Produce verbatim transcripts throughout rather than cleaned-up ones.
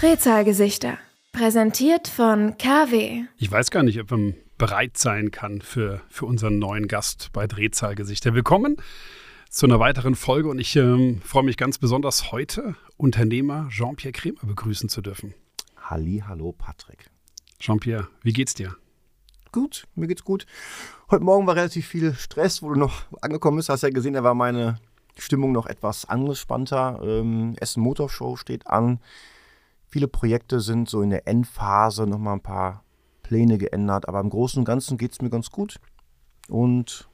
Drehzahlgesichter. Präsentiert von K W. Ich weiß gar nicht, ob man bereit sein kann für, für unseren neuen Gast bei Drehzahlgesichter. Willkommen zu einer weiteren Folge und ich äh, freue mich ganz besonders, heute Unternehmer Jean-Pierre Krämer begrüßen zu dürfen. Halli, hallo Patrick. Jean-Pierre, wie geht's dir? Gut, mir geht's gut. Heute Morgen war relativ viel Stress, wo du noch angekommen bist. Hast ja gesehen, da war meine Stimmung noch etwas angespannter. Ähm, Essen Motor Show steht an. Viele Projekte sind so in der Endphase, nochmal ein paar Pläne geändert. Aber im Großen und Ganzen geht's mir ganz gut und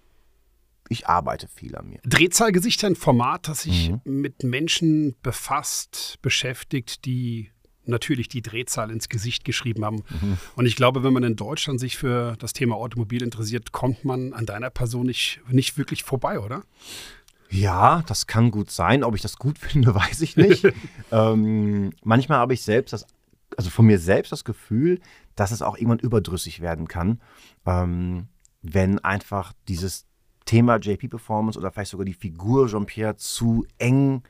ich arbeite viel an mir. Drehzahlgesichter, ein Format, das sich mhm. mit Menschen befasst, beschäftigt, die natürlich die Drehzahl ins Gesicht geschrieben haben. Mhm. Und ich glaube, wenn man in Deutschland sich für das Thema Automobil interessiert, kommt man an deiner Person nicht, nicht wirklich vorbei, oder? Ja, das kann gut sein. Ob ich das gut finde, weiß ich nicht. ähm, manchmal habe ich selbst das, also von mir selbst das Gefühl, dass es auch irgendwann überdrüssig werden kann, ähm, wenn einfach dieses Thema J P-Performance oder vielleicht sogar die Figur Jean-Pierre zu eng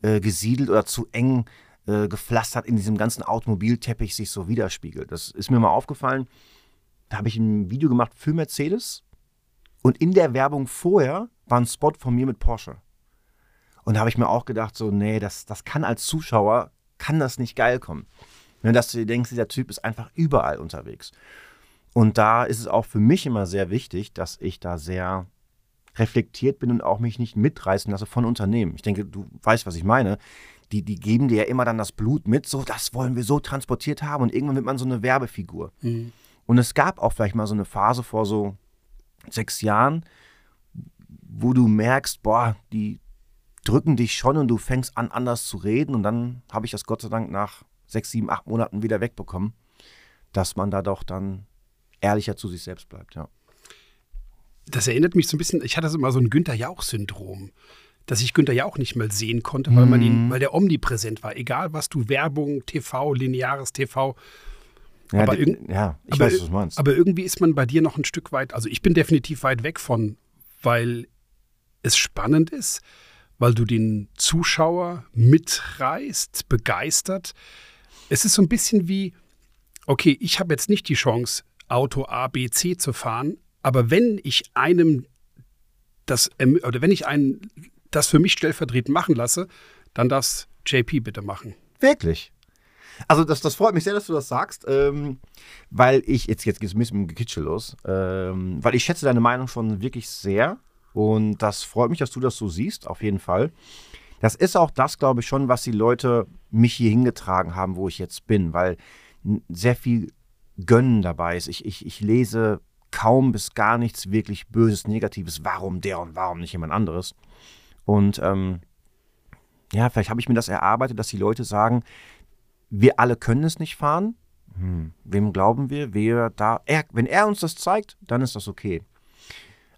äh, gesiedelt oder zu eng äh, gepflastert in diesem ganzen Automobilteppich sich so widerspiegelt. Das ist mir mal aufgefallen. Da habe ich ein Video gemacht für Mercedes und in der Werbung vorher war ein Spot von mir mit Porsche. Und da habe ich mir auch gedacht, so, nee, das, das kann als Zuschauer, kann das nicht geil kommen. Ne, dass du dir denkst, dieser Typ ist einfach überall unterwegs. Und da ist es auch für mich immer sehr wichtig, dass ich da sehr reflektiert bin und auch mich nicht mitreißen lasse von Unternehmen. Ich denke, du weißt, was ich meine. Die, die geben dir ja immer dann das Blut mit, so, das wollen wir so transportiert haben und irgendwann wird man so eine Werbefigur. Mhm. Und es gab auch vielleicht mal so eine Phase vor so sechs Jahren, wo du merkst, boah, die drücken dich schon und du fängst an, anders zu reden. Und dann habe ich das Gott sei Dank nach sechs, sieben, acht Monaten wieder wegbekommen, dass man da doch dann ehrlicher zu sich selbst bleibt, ja. Das erinnert mich so ein bisschen, ich hatte so immer so ein Günther Jauch-Syndrom, dass ich Günther Jauch nicht mal sehen konnte, weil, man ihn, weil der omnipräsent war. Egal was du, Werbung, T V, lineares T V. Ja, aber de, ja ich aber, weiß, was du meinst. Aber irgendwie ist man bei dir noch ein Stück weit, also ich bin definitiv weit weg von, weil es spannend ist, weil du den Zuschauer mitreißt, begeistert. Es ist so ein bisschen wie, okay, ich habe jetzt nicht die Chance, Auto A, B, C zu fahren, aber wenn ich einem das, oder wenn ich einen das für mich stellvertretend machen lasse, dann darf's J P bitte machen. Wirklich? Also das, das freut mich sehr, dass du das sagst, ähm, weil ich, jetzt, jetzt geht es ein bisschen mit dem Gekitschel los, ähm, weil ich schätze deine Meinung schon wirklich sehr und das freut mich, dass du das so siehst, auf jeden Fall. Das ist auch das, glaube ich, schon, was die Leute mich hier hingetragen haben, wo ich jetzt bin, weil sehr viel Gönnen dabei ist. Ich, ich, ich lese kaum bis gar nichts wirklich Böses, Negatives, warum der und warum nicht jemand anderes. Und ähm, ja, vielleicht habe ich mir das erarbeitet, dass die Leute sagen, wir alle können es nicht fahren. Hm. Wem glauben wir? Wer da, er, wenn er uns das zeigt, dann ist das okay.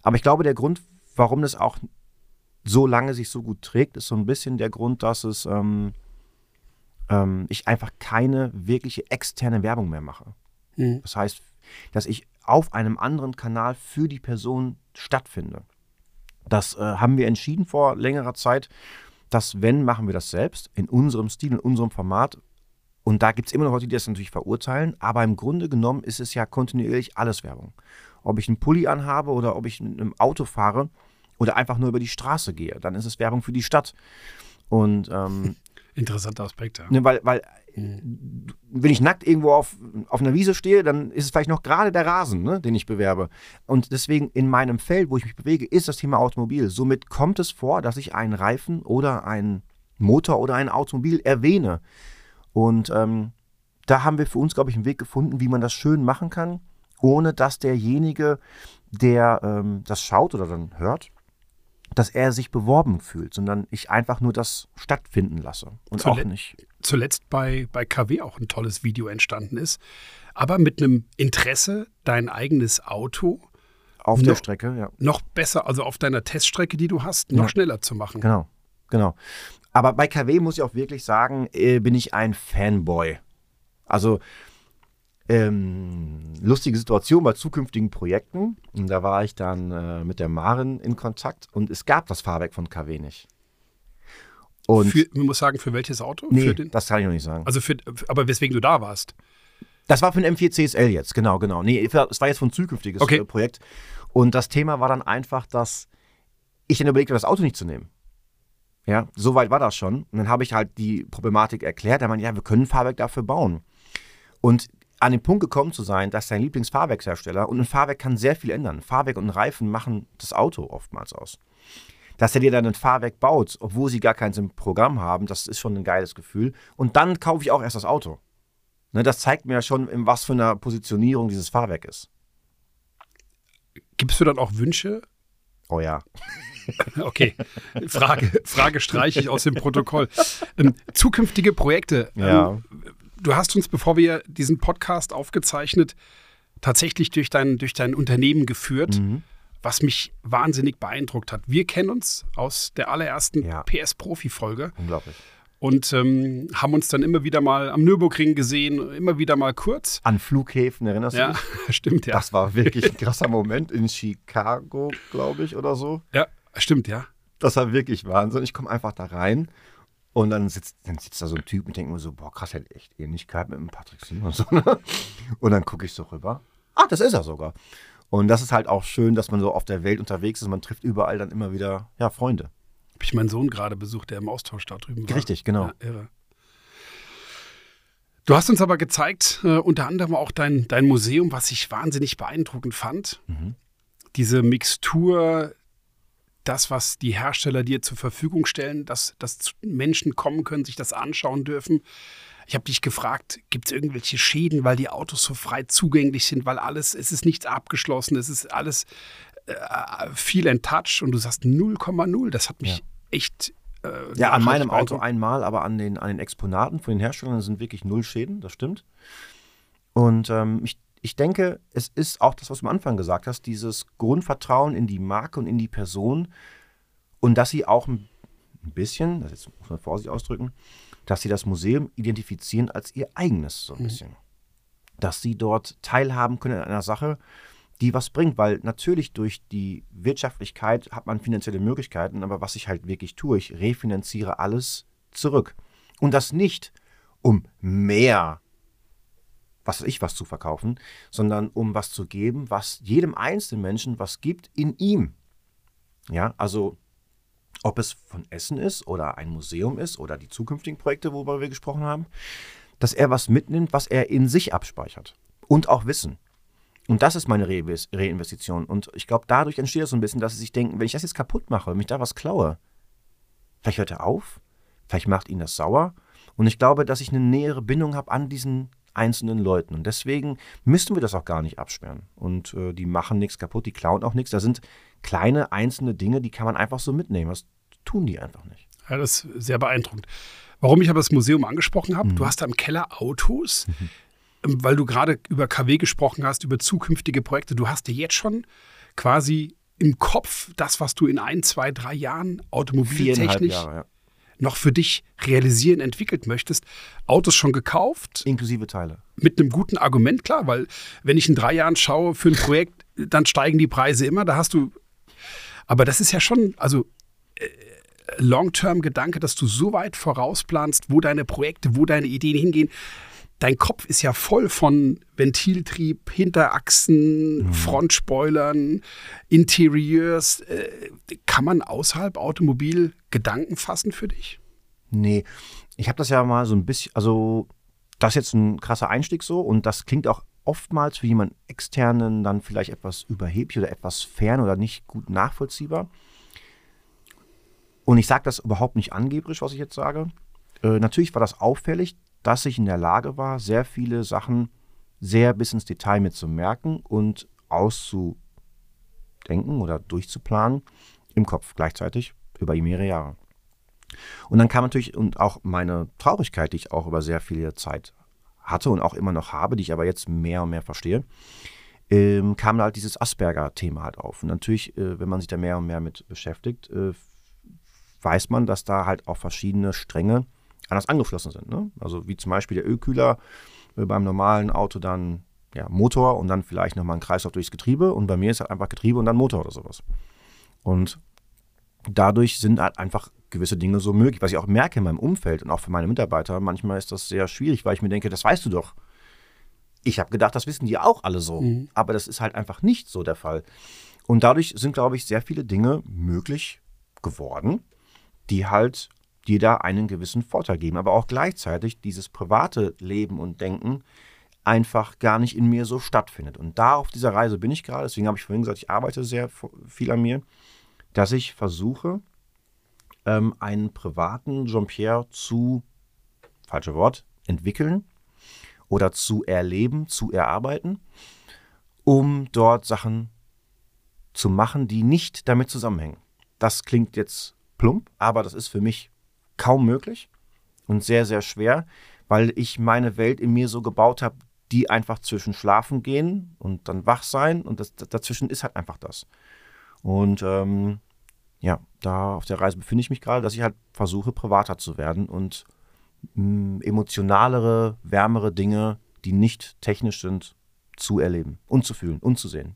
Aber ich glaube, der Grund, warum das auch so lange sich so gut trägt, ist so ein bisschen der Grund, dass es ähm, ähm, ich einfach keine wirkliche externe Werbung mehr mache. Hm. Das heißt, dass ich auf einem anderen Kanal für die Person stattfinde. Das äh, haben wir entschieden vor längerer Zeit, dass wenn, machen wir das selbst, in unserem Stil, in unserem Format. Und da gibt es immer noch Leute, die das natürlich verurteilen, aber im Grunde genommen ist es ja kontinuierlich alles Werbung. Ob ich einen Pulli anhabe oder ob ich mit einem Auto fahre oder einfach nur über die Straße gehe, dann ist es Werbung für die Stadt. Und ähm, interessanter Aspekt, ja. Ne, weil, weil mhm. wenn ich nackt irgendwo auf, auf einer Wiese stehe, dann ist es vielleicht noch gerade der Rasen, ne, den ich bewerbe. Und deswegen in meinem Feld, wo ich mich bewege, ist das Thema Automobil. Somit kommt es vor, dass ich einen Reifen oder einen Motor oder ein Automobil erwähne. Und ähm, da haben wir für uns, glaube ich, einen Weg gefunden, wie man das schön machen kann, ohne dass derjenige, der ähm, das schaut oder dann hört, dass er sich beworben fühlt, sondern ich einfach nur das stattfinden lasse und Zulet- auch nicht. Zuletzt bei, bei K W auch ein tolles Video entstanden ist, aber mit einem Interesse, dein eigenes Auto auf noch, der Strecke, ja. Noch besser, also auf deiner Teststrecke, die du hast, noch ja. schneller zu machen. Genau, genau. Aber bei K W muss ich auch wirklich sagen, äh, bin ich ein Fanboy. Also ähm, lustige Situation bei zukünftigen Projekten. Und da war ich dann äh, mit der Maren in Kontakt und es gab das Fahrwerk von K W nicht. Und für, man muss sagen, für welches Auto? Nee, für den? Das kann ich noch nicht sagen. Also für, aber weswegen du da warst? Das war für den M vier C S L jetzt, genau, genau. Nee, es war jetzt für ein zukünftiges okay. Projekt. Und das Thema war dann einfach, dass ich dann überlegte, das Auto nicht zu nehmen. Ja, so weit war das schon. Und dann habe ich halt die Problematik erklärt. Da meinte ich, ja, wir können ein Fahrwerk dafür bauen. Und an den Punkt gekommen zu sein, dass dein Lieblingsfahrwerkshersteller, und ein Fahrwerk kann sehr viel ändern. Ein Fahrwerk und ein Reifen machen das Auto oftmals aus. Dass er dir dann ein Fahrwerk baut, obwohl sie gar keins im Programm haben, das ist schon ein geiles Gefühl. Und dann kaufe ich auch erst das Auto. Ne, das zeigt mir ja schon, in was für einer Positionierung dieses Fahrwerk ist. Gibst du dann auch Wünsche? Oh ja. Okay, Frage, Frage streiche ich aus dem Protokoll. Ähm, zukünftige Projekte. Ja. Ähm, du hast uns, bevor wir diesen Podcast aufgezeichnet, tatsächlich durch dein, durch dein Unternehmen geführt. Mhm. Was mich wahnsinnig beeindruckt hat. Wir kennen uns aus der allerersten ja. P S-Profi-Folge. Unglaublich. Und ähm, haben uns dann immer wieder mal am Nürburgring gesehen, immer wieder mal kurz. An Flughäfen, erinnerst ja, du dich? Stimmt, ja. Das war wirklich ein krasser Moment in Chicago, glaube ich, oder so. Ja, stimmt, ja. Das war wirklich Wahnsinn. Ich komme einfach da rein und dann sitzt, dann sitzt da so ein Typ und denkt mir so, boah, krass, hätte echt Ähnlichkeit mit dem Patrick Simon. Und, so, ne? Und dann gucke ich so rüber. Ah, das ist er sogar. Und das ist halt auch schön, dass man so auf der Welt unterwegs ist. Man trifft überall dann immer wieder ja, Freunde. Habe ich meinen Sohn gerade besucht, der im Austausch da drüben war. Richtig, genau. Ja, irre. Du hast uns aber gezeigt, äh, unter anderem auch dein, dein Museum, was ich wahnsinnig beeindruckend fand. Mhm. Diese Mixtur, das, was die Hersteller dir zur Verfügung stellen, dass, dass Menschen kommen können, sich das anschauen dürfen. Ich habe dich gefragt, gibt es irgendwelche Schäden, weil die Autos so frei zugänglich sind, weil alles, es ist nichts abgeschlossen, es ist alles äh, viel in touch und du sagst null Komma null. Das hat mich ja. echt... Äh, ja, an meinem Auto einmal, aber an den, an den Exponaten von den Herstellern sind wirklich null Schäden, das stimmt. Und ähm, ich, ich denke, es ist auch das, was du am Anfang gesagt hast, dieses Grundvertrauen in die Marke und in die Person und dass sie auch ein bisschen, das jetzt muss man vorsichtig ausdrücken, dass sie das Museum identifizieren als ihr eigenes, so ein bisschen. Mhm. Dass sie dort teilhaben können an einer Sache, die was bringt, weil natürlich durch die Wirtschaftlichkeit hat man finanzielle Möglichkeiten, aber was ich halt wirklich tue, ich refinanziere alles zurück. Und das nicht, um mehr, was weiß ich, was zu verkaufen, sondern um was zu geben, was jedem einzelnen Menschen was gibt in ihm. Ja, also... Ob es von Essen ist oder ein Museum ist oder die zukünftigen Projekte, worüber wir gesprochen haben, dass er was mitnimmt, was er in sich abspeichert und auch Wissen. Und das ist meine Re- Reinvestition. Und ich glaube, dadurch entsteht das so ein bisschen, dass sie sich denken, wenn ich das jetzt kaputt mache, wenn ich da was klaue, vielleicht hört er auf, vielleicht macht ihn das sauer. Und ich glaube, dass ich eine nähere Bindung habe an diesen einzelnen Leuten. Und deswegen müssen wir das auch gar nicht absperren. Und äh, die machen nichts kaputt, die klauen auch nichts. Da sind kleine einzelne Dinge, die kann man einfach so mitnehmen. Das tun die einfach nicht. Ja, das ist sehr beeindruckend. Warum ich aber das Museum angesprochen habe, mhm. du hast da im Keller Autos, mhm. weil du gerade über K W gesprochen hast, über zukünftige Projekte. Du hast dir jetzt schon quasi im Kopf das, was du in ein, zwei, drei Jahren automobiltechnisch Jahre, ja. noch für dich realisieren, entwickelt möchtest. Autos schon gekauft. Inklusive Teile. Mit einem guten Argument, klar, weil wenn ich in drei Jahren schaue für ein Projekt, dann steigen die Preise immer. Da hast du, aber das ist ja schon, also Long-Term-Gedanke, dass du so weit vorausplanst, wo deine Projekte, wo deine Ideen hingehen. Dein Kopf ist ja voll von Ventiltrieb, Hinterachsen, mhm. Frontspoilern, Interieurs. Kann man außerhalb Automobil Gedanken fassen für dich? Nee, ich habe das ja mal so ein bisschen, also das ist jetzt ein krasser Einstieg so und das klingt auch oftmals für jemanden Externen dann vielleicht etwas überheblich oder etwas fern oder nicht gut nachvollziehbar. Und ich sage das überhaupt nicht angeberisch, was ich jetzt sage. Äh, natürlich war das auffällig, dass ich in der Lage war, sehr viele Sachen sehr bis ins Detail mitzumerken und auszudenken oder durchzuplanen im Kopf gleichzeitig über mehrere Jahre. Und dann kam natürlich und auch meine Traurigkeit, die ich auch über sehr viel Zeit hatte und auch immer noch habe, die ich aber jetzt mehr und mehr verstehe, ähm, kam halt dieses Asperger-Thema halt auf. Und natürlich, äh, wenn man sich da mehr und mehr mit beschäftigt, äh, weiß man, dass da halt auch verschiedene Stränge anders angeflossen sind. Ne? Also wie zum Beispiel der Ölkühler beim normalen Auto dann ja, Motor und dann vielleicht nochmal einen Kreislauf durchs Getriebe. Und bei mir ist halt einfach Getriebe und dann Motor oder sowas. Und dadurch sind halt einfach gewisse Dinge so möglich. Was ich auch merke in meinem Umfeld und auch für meine Mitarbeiter, manchmal ist das sehr schwierig, weil ich mir denke, das weißt du doch. Ich habe gedacht, das wissen die auch alle so. Mhm. Aber das ist halt einfach nicht so der Fall. Und dadurch sind, glaube ich, sehr viele Dinge möglich geworden, die halt dir da einen gewissen Vorteil geben. Aber auch gleichzeitig dieses private Leben und Denken einfach gar nicht in mir so stattfindet. Und da auf dieser Reise bin ich gerade, deswegen habe ich vorhin gesagt, ich arbeite sehr viel an mir, dass ich versuche, ähm, einen privaten Jean-Pierre zu, falsches Wort, entwickeln oder zu erleben, zu erarbeiten, um dort Sachen zu machen, die nicht damit zusammenhängen. Das klingt jetzt plump, aber das ist für mich kaum möglich und sehr, sehr schwer, weil ich meine Welt in mir so gebaut habe, die einfach zwischen Schlafen gehen und dann wach sein und das, dazwischen ist halt einfach das. Und ähm, ja, da auf der Reise befinde ich mich gerade, dass ich halt versuche, privater zu werden und mh, emotionalere, wärmere Dinge, die nicht technisch sind, zu erleben und zu fühlen und zu sehen.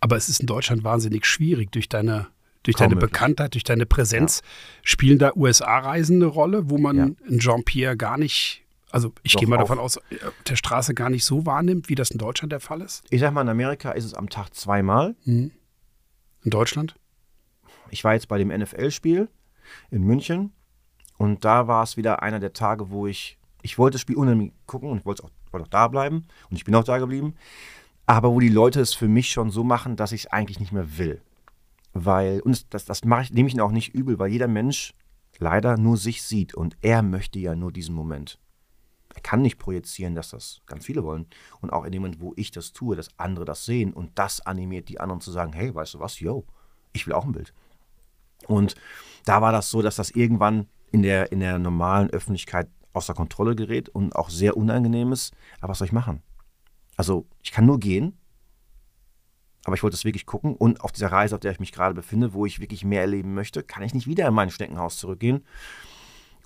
Aber es ist in Deutschland wahnsinnig schwierig durch deine... Durch Kaum deine möglich. Bekanntheit, durch deine Präsenz, ja. Spielen da U S A-Reisen eine Rolle, wo man ja. einen Jean-Pierre gar nicht, also ich gehe mal auf. davon aus, der Straße gar nicht so wahrnimmt, wie das in Deutschland der Fall ist? Ich sag mal, in Amerika ist es am Tag zweimal. Mhm. In Deutschland? Ich war jetzt bei dem N F L-Spiel in München und da war es wieder einer der Tage, wo ich, ich wollte das Spiel unheimlich gucken und ich wollte auch, wollte auch da bleiben und ich bin auch da geblieben, aber wo die Leute es für mich schon so machen, dass ich es eigentlich nicht mehr will. Weil, und das, das mache ich, nehme ich ihn auch nicht übel, weil jeder Mensch leider nur sich sieht und er möchte ja nur diesen Moment. Er kann nicht projizieren, dass das ganz viele wollen. Und auch in dem Moment, wo ich das tue, dass andere das sehen und das animiert die anderen zu sagen, hey, weißt du was, yo, ich will auch ein Bild. Und da war das so, dass das irgendwann in der, in der normalen Öffentlichkeit außer Kontrolle gerät und auch sehr unangenehm ist. Aber was soll ich machen? Also ich kann nur gehen. Aber ich wollte es wirklich gucken und auf dieser Reise, auf der ich mich gerade befinde, wo ich wirklich mehr erleben möchte, kann ich nicht wieder in mein Schneckenhaus zurückgehen.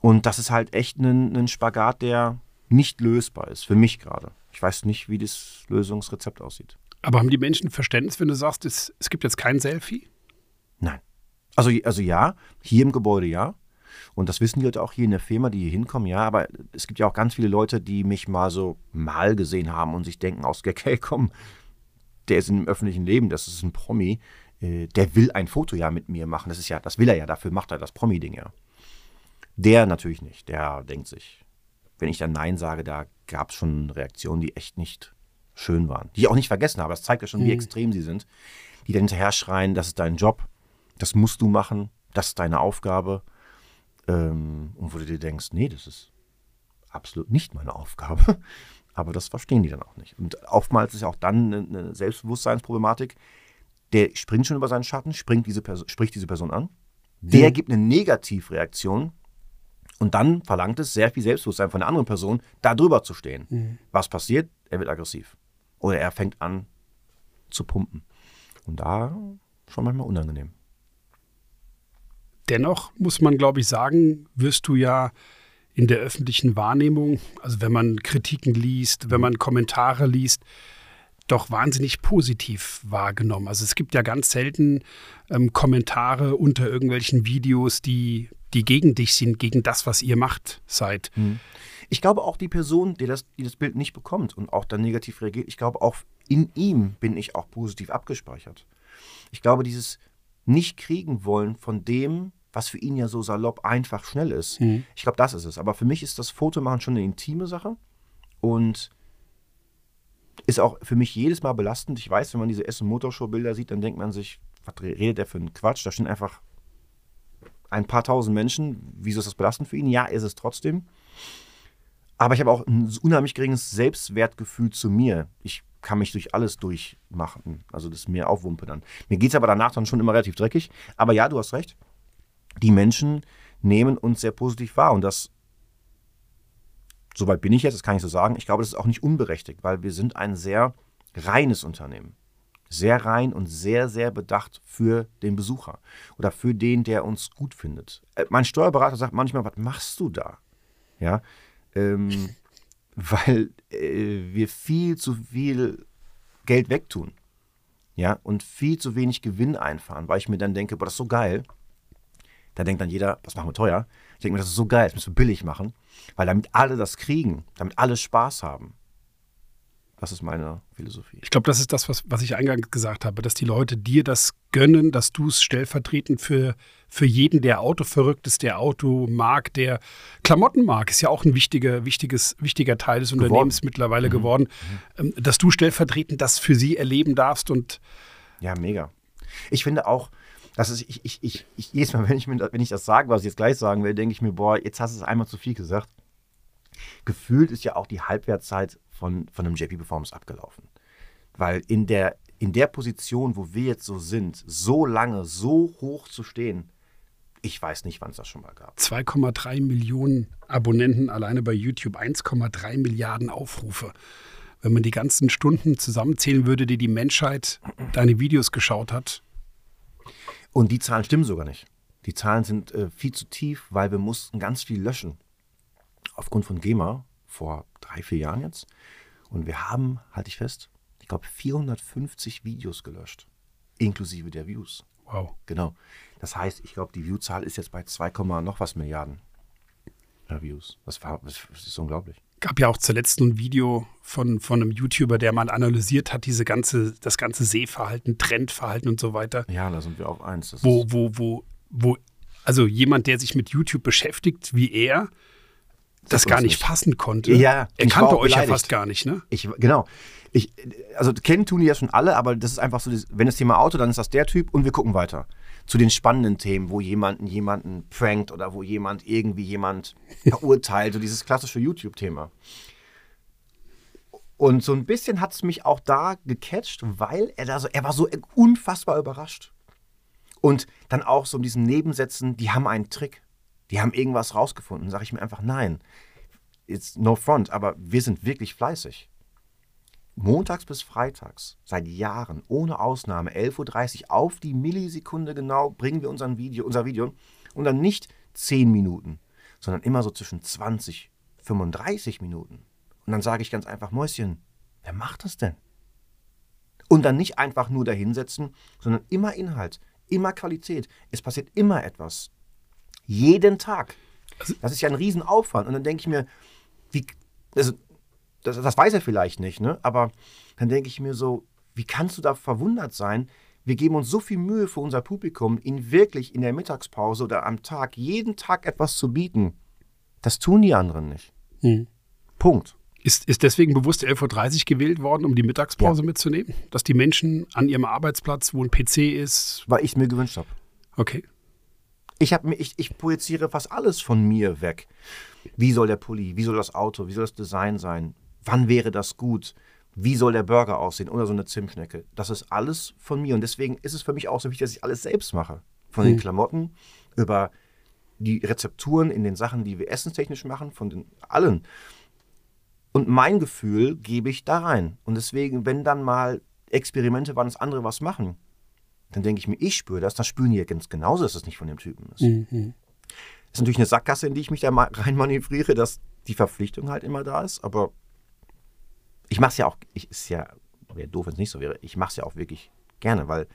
Und das ist halt echt ein, ein Spagat, der nicht lösbar ist, für mich gerade. Ich weiß nicht, wie das Lösungsrezept aussieht. Aber haben die Menschen Verständnis, wenn du sagst, es, es gibt jetzt kein Selfie? Nein. Also, also ja, hier im Gebäude ja. Und das wissen die Leute auch hier in der Firma, die hier hinkommen, ja, aber es gibt ja auch ganz viele Leute, die mich mal so mal gesehen haben und sich denken, aus Gag, hey, komm, der ist im öffentlichen Leben, das ist ein Promi, der will ein Foto ja mit mir machen, das ist ja, das will er ja, dafür macht er das Promi-Ding ja. Der natürlich nicht, der denkt sich, wenn ich dann Nein sage, da gab es schon Reaktionen, die echt nicht schön waren, die ich auch nicht vergessen habe, das zeigt ja schon, mhm. wie extrem sie sind, die dann hinterher schreien, das ist dein Job, das musst du machen, das ist deine Aufgabe und wo du dir denkst, nee, das ist absolut nicht meine Aufgabe. Aber das verstehen die dann auch nicht. Und oftmals ist ja auch dann eine Selbstbewusstseinsproblematik. Der springt schon über seinen Schatten, springt diese Person, spricht diese Person an. Der mhm. gibt eine Negativreaktion. Und dann verlangt es sehr viel Selbstbewusstsein von der anderen Person, da drüber zu stehen. Mhm. Was passiert? Er wird aggressiv. Oder er fängt an zu pumpen. Und da schon manchmal unangenehm. Dennoch muss man, glaube ich, sagen, wirst du ja... in der öffentlichen Wahrnehmung, also wenn man Kritiken liest, wenn man Kommentare liest, doch wahnsinnig positiv wahrgenommen. Also es gibt ja ganz selten ähm, Kommentare unter irgendwelchen Videos, die, die gegen dich sind, gegen das, was ihr macht seid. Mhm. Ich glaube auch die Person, die das, die das Bild nicht bekommt und auch dann negativ reagiert, ich glaube auch in ihm bin ich auch positiv abgespeichert. Ich glaube, dieses Nicht-Kriegen-Wollen von dem, was für ihn ja so salopp einfach schnell ist. Mhm. Ich glaube, das ist es. Aber für mich ist das Fotomachen schon eine intime Sache und ist auch für mich jedes Mal belastend. Ich weiß, wenn man diese Essen Motor Show Bilder sieht, dann denkt man sich, was redet der für einen Quatsch? Da stehen einfach ein paar tausend Menschen. Wieso ist das belastend für ihn? Ja, ist es trotzdem. Aber ich habe auch ein unheimlich geringes Selbstwertgefühl zu mir. Ich kann mich durch alles durchmachen. Also das ist mir aufwumpe dann. Mir geht es aber danach dann schon immer relativ dreckig. Aber ja, du hast recht. Die Menschen nehmen uns sehr positiv wahr und das, soweit bin ich jetzt, das kann ich so sagen, ich glaube, das ist auch nicht unberechtigt, weil wir sind ein sehr reines Unternehmen. Sehr rein und sehr, sehr bedacht für den Besucher oder für den, der uns gut findet. Mein Steuerberater sagt manchmal, was machst du da? Ja, ähm, weil äh, wir viel zu viel Geld wegtun, ja, und viel zu wenig Gewinn einfahren, weil ich mir dann denke, boah, das ist so geil. Da denkt dann jeder, das machen wir teuer. Ich denke mir, das ist so geil, das müssen wir billig machen, weil damit alle das kriegen, damit alle Spaß haben. Das ist meine Philosophie. Ich glaube, das ist das, was, was ich eingangs gesagt habe, dass die Leute dir das gönnen, dass du es stellvertretend für, für jeden, der Auto verrückt ist, der Auto mag, der Klamotten mag, ist ja auch ein wichtiger, wichtiges, wichtiger Teil des geworden. Unternehmens mittlerweile mhm. geworden, mhm. dass du stellvertretend das für sie erleben darfst. Und ja, mega. Ich finde auch, das ist, ich, ich, ich, ich, jedes Mal, wenn ich, wenn ich das sage, was ich jetzt gleich sagen will, denke ich mir, boah, jetzt hast du es einmal zu viel gesagt. Gefühlt ist ja auch die Halbwertszeit von, von einem J P-Performance abgelaufen. Weil in der, in der Position, wo wir jetzt so sind, so lange, so hoch zu stehen, ich weiß nicht, wann es das schon mal gab. zwei Komma drei Millionen Abonnenten alleine bei YouTube, eins Komma drei Milliarden Aufrufe. Wenn man die ganzen Stunden zusammenzählen würde, die die Menschheit deine Videos geschaut hat. Und die Zahlen stimmen sogar nicht. Die Zahlen sind äh, viel zu tief, weil wir mussten ganz viel löschen. Aufgrund von GEMA vor drei, vier Jahren jetzt. Und wir haben, halte ich fest, ich glaube vierhundertfünfzig Videos gelöscht. Inklusive der Views. Wow. Genau. Das heißt, ich glaube, die Viewzahl ist jetzt bei zwei Komma noch was Milliarden Views. Das, war, das ist unglaublich. Gab ja auch zuletzt ein Video von, von einem YouTuber, der mal analysiert hat, diese ganze, das ganze Sehverhalten, Trendverhalten und so weiter. Ja, da sind wir auf eins. Das wo, wo, wo, wo, also jemand, der sich mit YouTube beschäftigt, wie er, das, das gar nicht passen konnte. Ja, er kannte euch beleidigt. Ja fast gar nicht, ne? Ich, genau. Ich, also kennen tun die ja schon alle, aber das ist einfach so, wenn das Thema Auto, dann ist das der Typ und wir gucken weiter. Zu den spannenden Themen, wo jemanden jemanden prankt oder wo jemand irgendwie jemand verurteilt, so dieses klassische YouTube-Thema. Und so ein bisschen hat es mich auch da gecatcht, weil er da so, er war so unfassbar überrascht. Und dann auch so in diesen Nebensätzen, die haben einen Trick. Die haben irgendwas rausgefunden. Sage ich mir einfach, nein, it's no front, aber wir sind wirklich fleißig. Montags bis freitags, seit Jahren, ohne Ausnahme, elf Uhr dreißig auf die Millisekunde genau, bringen wir unseren Video, unser Video. Und dann nicht zehn Minuten, sondern immer so zwischen zwanzig, fünfunddreißig Minuten. Und dann sage ich ganz einfach, Mäuschen, wer macht das denn? Und dann nicht einfach nur dahinsetzen, sondern immer Inhalt, immer Qualität. Es passiert immer etwas. Jeden Tag. Das ist ja ein Riesenaufwand. Und dann denke ich mir, wie, also, das, das weiß er vielleicht nicht, ne? Aber dann denke ich mir so, wie kannst du da verwundert sein? Wir geben uns so viel Mühe für unser Publikum, ihnen wirklich in der Mittagspause oder am Tag, jeden Tag etwas zu bieten. Das tun die anderen nicht. Mhm. Punkt. Ist, ist deswegen bewusst elf Uhr dreißig gewählt worden, um die Mittagspause ja. mitzunehmen? Dass die Menschen an ihrem Arbeitsplatz, wo ein P C ist? Weil ich es mir gewünscht habe. Okay. Ich, hab, ich, ich projiziere fast alles von mir weg. Wie soll der Pulli, wie soll das Auto, wie soll das Design sein? Wann wäre das gut? Wie soll der Burger aussehen oder so eine Zimtschnecke? Das ist alles von mir und deswegen ist es für mich auch so wichtig, dass ich alles selbst mache. Von den Klamotten, über die Rezepturen in den Sachen, die wir essenstechnisch machen, von den allen. Und mein Gefühl gebe ich da rein. Und deswegen, wenn dann mal Experimente waren, dass andere was machen, dann denke ich mir, ich spüre das, das spüren die ja ganz genauso, dass es nicht von dem Typen ist. Mhm. Das ist natürlich eine Sackgasse, in die ich mich da rein manövriere, dass die Verpflichtung halt immer da ist, aber ich mache es ja auch, ich ist ja, wäre doof, wenn es nicht so wäre, ich mache es ja auch wirklich gerne, weil,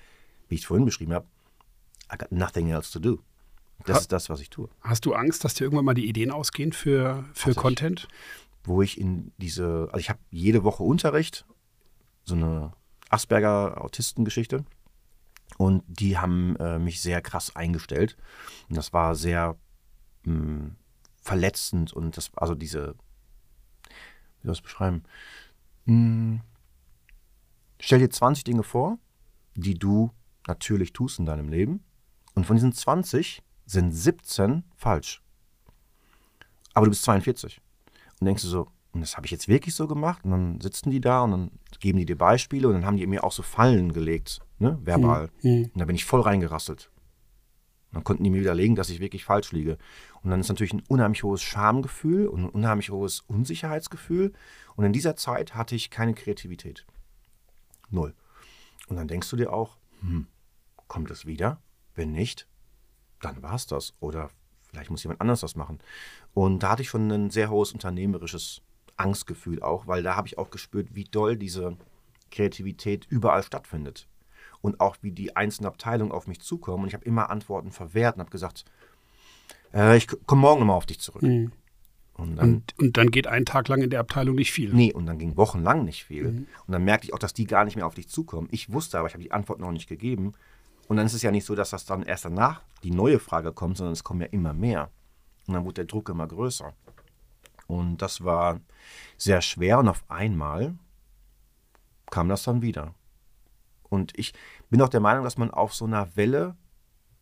wie ich es vorhin beschrieben habe, I got nothing else to do. Das ha- ist das, was ich tue. Hast du Angst, dass dir irgendwann mal die Ideen ausgehen für, für Content? Ich, wo ich in diese, also ich habe jede Woche Unterricht, so eine Asperger-Autisten-Geschichte. Und die haben äh, mich sehr krass eingestellt. Und das war sehr mh, verletzend. Und das, also diese, wie soll ich das beschreiben? Mh, stell dir zwanzig Dinge vor, die du natürlich tust in deinem Leben. Und von diesen zwanzig sind siebzehn falsch. Aber du bist zweiundvierzig. Und denkst du so, und das habe ich jetzt wirklich so gemacht? Und dann sitzen die da und dann geben die dir Beispiele. Und dann haben die mir auch so Fallen gelegt. Ne, verbal. Mhm. Und da bin ich voll reingerasselt. Und dann konnten die mir widerlegen, dass ich wirklich falsch liege. Und dann ist natürlich ein unheimlich hohes Schamgefühl und ein unheimlich hohes Unsicherheitsgefühl. Und in dieser Zeit hatte ich keine Kreativität. Null. Und dann denkst du dir auch, hm, kommt das wieder? Wenn nicht, dann war es das. Oder vielleicht muss jemand anders das machen. Und da hatte ich schon ein sehr hohes unternehmerisches Angstgefühl auch, weil da habe ich auch gespürt, wie doll diese Kreativität überall stattfindet. Und auch wie die einzelnen Abteilungen auf mich zukommen. Und ich habe immer Antworten verwehrt und habe gesagt, äh, ich komme morgen nochmal auf dich zurück. Mhm. Und, dann, und, und dann geht ein Tag lang in der Abteilung nicht viel. Nee, und dann ging wochenlang nicht viel. Mhm. Und dann merkte ich auch, dass die gar nicht mehr auf dich zukommen. Ich wusste aber, ich habe die Antwort noch nicht gegeben. Und dann ist es ja nicht so, dass das dann erst danach die neue Frage kommt, sondern es kommen ja immer mehr. Und dann wurde der Druck immer größer. Und das war sehr schwer. Und auf einmal kam das dann wieder. Und ich bin auch der Meinung, dass man auf so einer Welle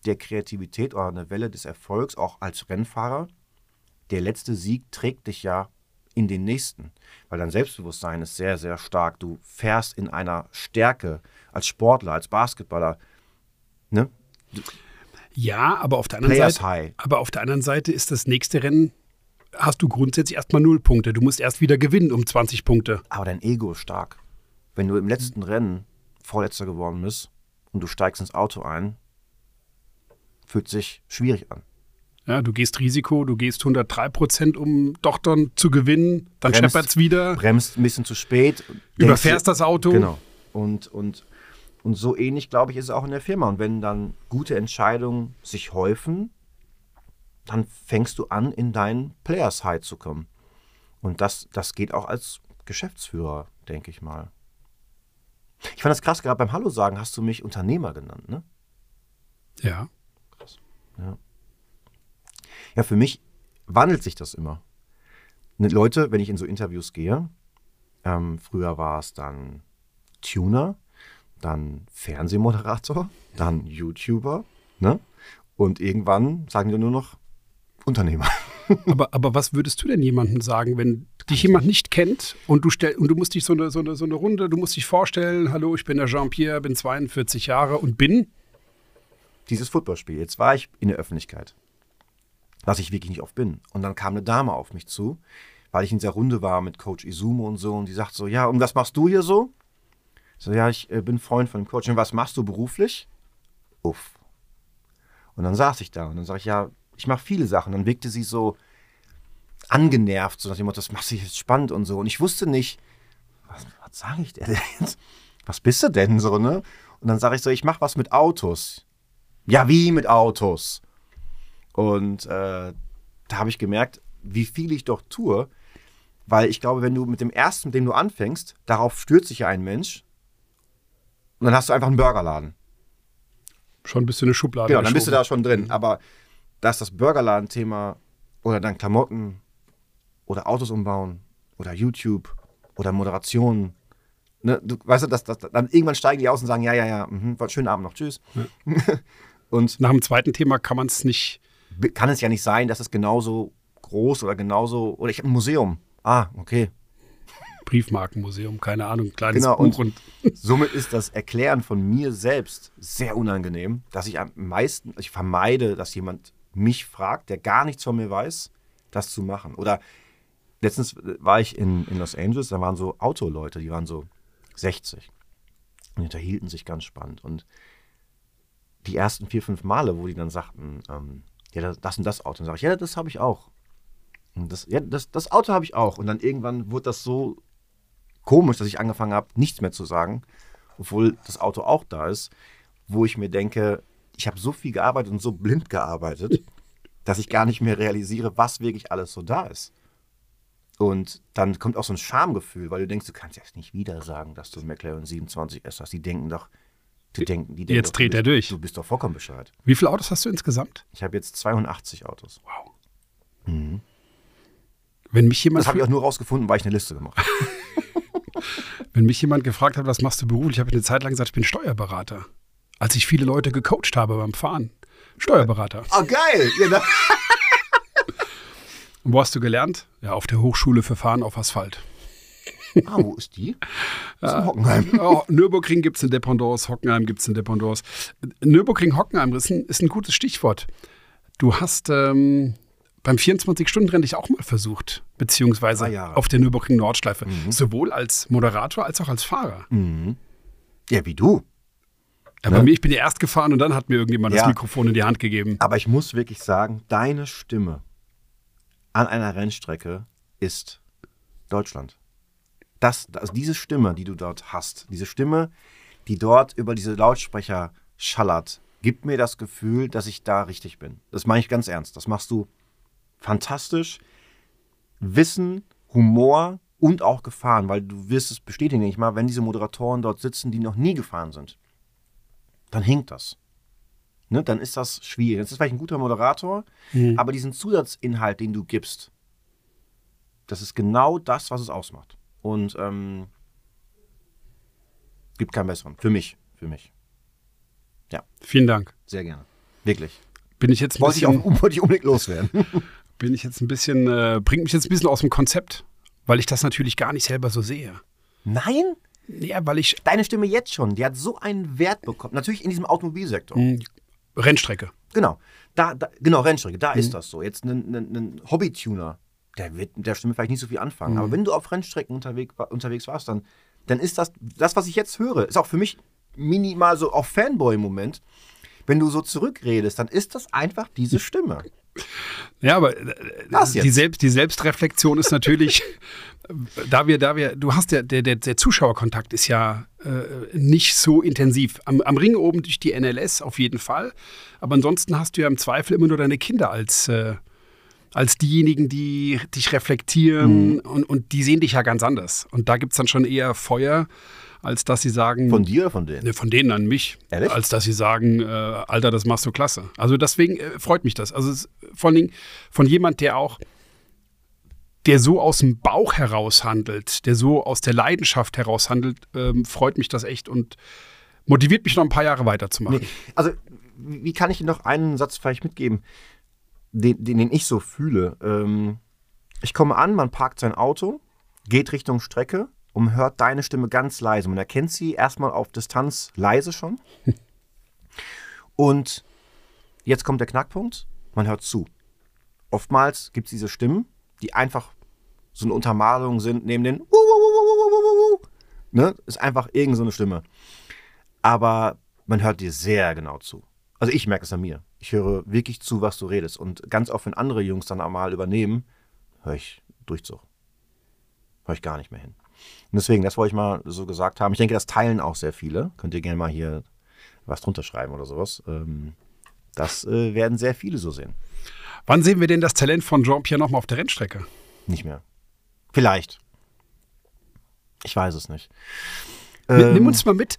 der Kreativität oder einer Welle des Erfolgs, auch als Rennfahrer, der letzte Sieg trägt dich ja in den nächsten. Weil dein Selbstbewusstsein ist sehr, sehr stark. Du fährst in einer Stärke als Sportler, als Basketballer. Ne? Ja, aber auf der anderen Players Seite, high. aber auf der anderen Seite ist das nächste Rennen, hast du grundsätzlich erstmal null Punkte. Du musst erst wieder gewinnen um zwanzig Punkte. Aber dein Ego ist stark. Wenn du im letzten Rennen Vorletzter geworden bist und du steigst ins Auto ein, fühlt sich schwierig an. Ja, du gehst Risiko, du gehst hundertdrei Prozent, um doch dann zu gewinnen, dann scheppert es wieder. Bremst ein bisschen zu spät. Überfährst das Auto. Genau. Und, und, und so ähnlich, glaube ich, ist es auch in der Firma. Und wenn dann gute Entscheidungen sich häufen, dann fängst du an, in deinen Players High zu kommen. Und das, das geht auch als Geschäftsführer, denke ich mal. Ich fand das krass, gerade beim Hallo sagen hast du mich Unternehmer genannt, ne? Ja. Krass. Ja. Ja, für mich wandelt sich das immer. Und Leute, wenn ich in so Interviews gehe, ähm, früher war es dann Tuner, dann Fernsehmoderator, dann YouTuber, ne? Und irgendwann sagen die nur noch Unternehmer. aber, aber was würdest du denn jemandem sagen, wenn dich jemand nicht kennt und du, stell, und du musst dich so eine, so, eine, so eine Runde, du musst dich vorstellen, hallo, ich bin der Jean-Pierre, bin zweiundvierzig Jahre und bin? Dieses Footballspiel, jetzt war ich in der Öffentlichkeit, was ich wirklich nicht oft bin. Und dann kam eine Dame auf mich zu, weil ich in dieser Runde war mit Coach Izumo und so und die sagt so, ja, und was machst du hier so? So, ja, ich äh, bin Freund von dem Coach. Und was machst du beruflich? Uff. Und dann saß ich da und dann sage ich, ja, ich mache viele Sachen. Dann wirkte sie so angenervt, so nach dem Motto, das macht sich jetzt spannend und so. Und ich wusste nicht, was, was sage ich denn jetzt? Was bist du denn so, ne? Und dann sage ich so, ich mache was mit Autos. Ja, wie mit Autos? Und äh, da habe ich gemerkt, wie viel ich doch tue. Weil ich glaube, wenn du mit dem ersten, mit dem du anfängst, darauf stürzt sich ja ein Mensch. Und dann hast du einfach einen Burgerladen. Schon ein bisschen eine Schublade. Genau, dann bist du da schon drin. Aber dass das Burgerladen-Thema oder dann Klamotten oder Autos umbauen oder YouTube oder Moderationen, ne, du weißt du, dass, dass, dann irgendwann steigen die aus und sagen, ja, ja, ja, mh, schönen Abend noch, tschüss. Ja. Und nach dem zweiten Thema kann man es nicht. Kann es ja nicht sein, dass es genauso groß oder genauso, oder ich habe ein Museum. Ah, okay. Briefmarkenmuseum, keine Ahnung, kleines genau, Buch. Und, und somit ist das Erklären von mir selbst sehr unangenehm, dass ich am meisten, ich vermeide, dass jemand mich fragt, der gar nichts von mir weiß, das zu machen. Oder letztens war ich in, in Los Angeles, da waren so Autoleute, die waren so sechzig und unterhielten sich ganz spannend. Und die ersten vier, fünf Male, wo die dann sagten, ähm, ja, das und das Auto, dann sage ich, ja, das habe ich auch. Und das, ja, das, das Auto habe ich auch. Und dann irgendwann wurde das so komisch, dass ich angefangen habe, nichts mehr zu sagen, obwohl das Auto auch da ist, wo ich mir denke, ich habe so viel gearbeitet und so blind gearbeitet, dass ich gar nicht mehr realisiere, was wirklich alles so da ist. Und dann kommt auch so ein Schamgefühl, weil du denkst, du kannst jetzt nicht wieder sagen, dass du einen McLaren siebenundzwanzig S hast. Die denken doch, die denken, die denken jetzt doch, dreht du bist, er durch. Du bist doch vollkommen bescheuert. Wie viele Autos hast du insgesamt? Ich habe jetzt zweiundachtzig Autos. Wow. Mhm. Wenn mich jemand das habe ich auch nur rausgefunden, weil ich eine Liste gemacht habe. Wenn mich jemand gefragt hat, was machst du beruflich, habe ich eine Zeit lang gesagt, ich bin Steuerberater. Als ich viele Leute gecoacht habe beim Fahren. Steuerberater. Oh, geil. Genau. Und wo hast du gelernt? Ja, auf der Hochschule für Fahren auf Asphalt. Ah, wo ist die? Das ist in Hockenheim. Oh, Nürburgring gibt es in Dependance, Hockenheim gibt es in Dependance. Nürburgring-Hockenheim ist ein, ist ein gutes Stichwort. Du hast ähm, beim vierundzwanzig-Stunden-Rennen dich auch mal versucht, beziehungsweise ah, ja. auf der Nürburgring-Nordschleife. Mhm. Sowohl als Moderator als auch als Fahrer. Mhm. Ja, wie du. Ja, ne? Bei mir, ich bin ja erst gefahren und dann hat mir irgendjemand ja. das Mikrofon in die Hand gegeben. Aber ich muss wirklich sagen, deine Stimme an einer Rennstrecke ist Deutschland. Das, also diese Stimme, die du dort hast, diese Stimme, die dort über diese Lautsprecher schallert, gibt mir das Gefühl, dass ich da richtig bin. Das meine ich ganz ernst. Das machst du fantastisch. Wissen, Humor und auch Gefahren, weil du wirst es bestätigen, denke ich mal, wenn diese Moderatoren dort sitzen, die noch nie gefahren sind, dann hinkt das. Ne? Dann ist das schwierig. Das ist vielleicht ein guter Moderator, mhm. aber diesen Zusatzinhalt, den du gibst, das ist genau das, was es ausmacht. Und ähm, gibt keinen besseren. Für mich. Für mich. Ja. Vielen Dank. Sehr gerne. Wirklich. Bin ich jetzt ein wollte, bisschen, ich auch, wollte ich unbedingt loswerden. Bin ich jetzt ein bisschen, äh, bringt mich jetzt ein bisschen aus dem Konzept, weil ich das natürlich gar nicht selber so sehe. Nein? Ja, weil ich. Deine Stimme jetzt schon, die hat so einen Wert bekommen. Natürlich in diesem Automobilsektor. Mh, Rennstrecke. Genau. Da, da, genau, Rennstrecke. Da mhm. ist das so. Jetzt ein Hobbytuner. Der wird mit der Stimme vielleicht nicht so viel anfangen. Mhm. Aber wenn du auf Rennstrecken unterwegs, unterwegs warst, dann, dann ist das, das, was ich jetzt höre, ist auch für mich minimal so auch Fanboy-Moment. Wenn du so zurückredest, dann ist das einfach diese Stimme. Ja, aber die, Selbst, die Selbstreflexion ist natürlich, da wir, da wir, du hast ja, der, der, der Zuschauerkontakt ist ja äh, nicht so intensiv. Am, am Ring oben durch die N L S auf jeden Fall. Aber ansonsten hast du ja im Zweifel immer nur deine Kinder als äh, als diejenigen, die dich reflektieren mhm. und, und die sehen dich ja ganz anders. Und da gibt es dann schon eher Feuer, als dass sie sagen... Von dir oder von denen? Ne, von denen an mich. Ehrlich? Als dass sie sagen, äh, Alter, das machst du klasse. Also deswegen äh, freut mich das. Also es, vor allen Dingen von jemand, der auch, der so aus dem Bauch heraus handelt, der so aus der Leidenschaft heraus handelt, äh, freut mich das echt und motiviert mich noch ein paar Jahre weiterzumachen. Nee. Also wie kann ich dir noch einen Satz vielleicht mitgeben? Den, den ich so fühle. Ähm, ich komme an, man parkt sein Auto, geht Richtung Strecke und hört deine Stimme ganz leise. Man erkennt sie erstmal auf Distanz leise schon. Und jetzt kommt der Knackpunkt, man hört zu. Oftmals gibt es diese Stimmen, die einfach so eine Untermalung sind, neben den ne? Ist einfach irgend so eine Stimme. Aber man hört dir sehr genau zu. Also ich merke es an mir. Ich höre wirklich zu, was du redest. Und ganz oft, wenn andere Jungs dann einmal übernehmen, höre ich Durchzug. Höre ich gar nicht mehr hin. Und deswegen, das wollte ich mal so gesagt haben. Ich denke, das teilen auch sehr viele. Könnt ihr gerne mal hier was drunter schreiben oder sowas. Das werden sehr viele so sehen. Wann sehen wir denn das Talent von Jean-Pierre nochmal auf der Rennstrecke? Nicht mehr. Vielleicht. Ich weiß es nicht. Nimm uns mal mit.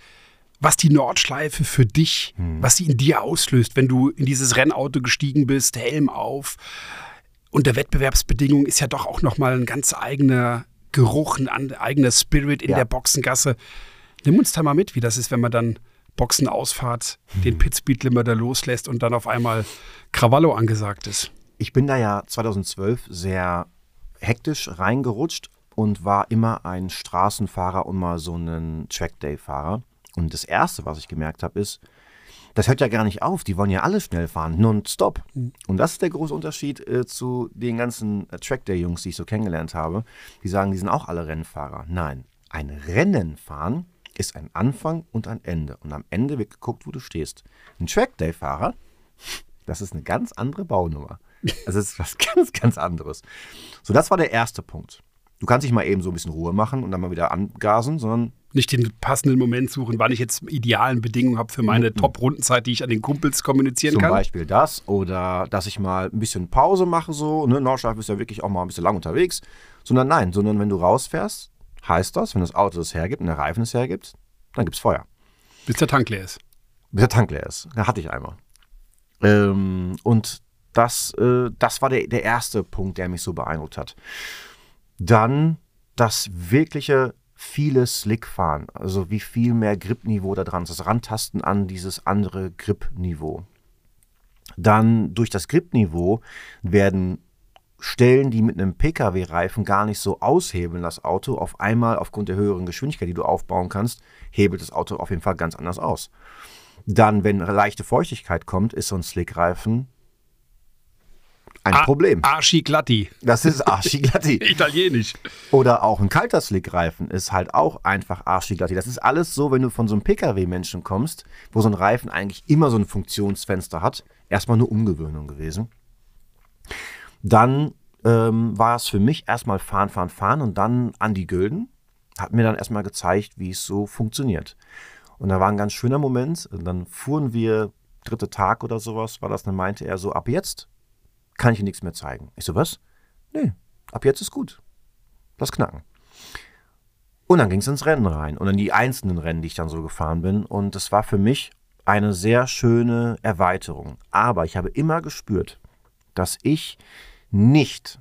Was die Nordschleife für dich, hm. was sie in dir auslöst, wenn du in dieses Rennauto gestiegen bist, Helm auf. Unter Wettbewerbsbedingungen ist ja doch auch nochmal ein ganz eigener Geruch, ein eigener Spirit in ja. der Boxengasse. Nimm uns da mal mit, wie das ist, wenn man dann Boxenausfahrt, hm. den Pit-Speed-Limiter da loslässt und dann auf einmal Krawallo angesagt ist. Ich bin da ja zweitausendzwölf sehr hektisch reingerutscht und war immer ein Straßenfahrer und mal so ein Trackday-Fahrer. Und das Erste, was ich gemerkt habe, ist, das hört ja gar nicht auf. Die wollen ja alle schnell fahren, nonstop. Und das ist der große Unterschied äh, zu den ganzen äh, Trackday-Jungs, die ich so kennengelernt habe. Die sagen, die sind auch alle Rennfahrer. Nein, ein Rennen fahren ist ein Anfang und ein Ende. Und am Ende wird geguckt, wo du stehst. Ein Trackday-Fahrer, das ist eine ganz andere Baunummer. Das ist was ganz, ganz anderes. So, das war der erste Punkt. Du kannst nicht mal eben so ein bisschen Ruhe machen und dann mal wieder angasen, sondern... Nicht den passenden Moment suchen, wann ich jetzt idealen Bedingungen habe für meine mhm. Top-Rundenzeit, die ich an den Kumpels kommunizieren Zum kann. Zum Beispiel das oder dass ich mal ein bisschen Pause mache so. Ne? Nordschleife ist ja wirklich auch mal ein bisschen lang unterwegs. Sondern nein, sondern wenn du rausfährst, heißt das, wenn das Auto es hergibt und der Reifen es hergibt, dann gibt es Feuer. Bis der Tank leer ist. Bis der Tank leer ist. Da hatte ich einmal. Ähm, und das, äh, das war der, der erste Punkt, der mich so beeindruckt hat. Dann das wirkliche viele Slick-Fahren, also wie viel mehr Grip-Niveau da dran ist, das Rantasten an dieses andere Grip-Niveau. Dann durch das Grip-Niveau werden Stellen, die mit einem P K W-Reifen gar nicht so aushebeln, das Auto, auf einmal aufgrund der höheren Geschwindigkeit, die du aufbauen kannst, hebelt das Auto auf jeden Fall ganz anders aus. Dann, wenn leichte Feuchtigkeit kommt, ist so ein Slick-Reifen ein A Problem. Arschi-Glatti. Das ist Arschi-Glatti. Italienisch. Oder auch ein kalter Slick-Reifen ist halt auch einfach Arschi-Glatti. Das ist alles so, wenn du von so einem P K W-Menschen kommst, wo so ein Reifen eigentlich immer so ein Funktionsfenster hat, erstmal eine Umgewöhnung gewesen. Dann ähm, war es für mich erstmal fahren, fahren, fahren und dann Andi Gülden hat mir dann erstmal gezeigt, wie es so funktioniert. Und da war ein ganz schöner Moment. Und dann fuhren wir, dritter Tag oder sowas, war das, dann meinte er so, ab jetzt kann ich dir nichts mehr zeigen. Ich so, was? Nee, ab jetzt ist gut. Lass knacken. Und dann ging es ins Rennen rein und in die einzelnen Rennen, die ich dann so gefahren bin. Und das war für mich eine sehr schöne Erweiterung. Aber ich habe immer gespürt, dass ich nicht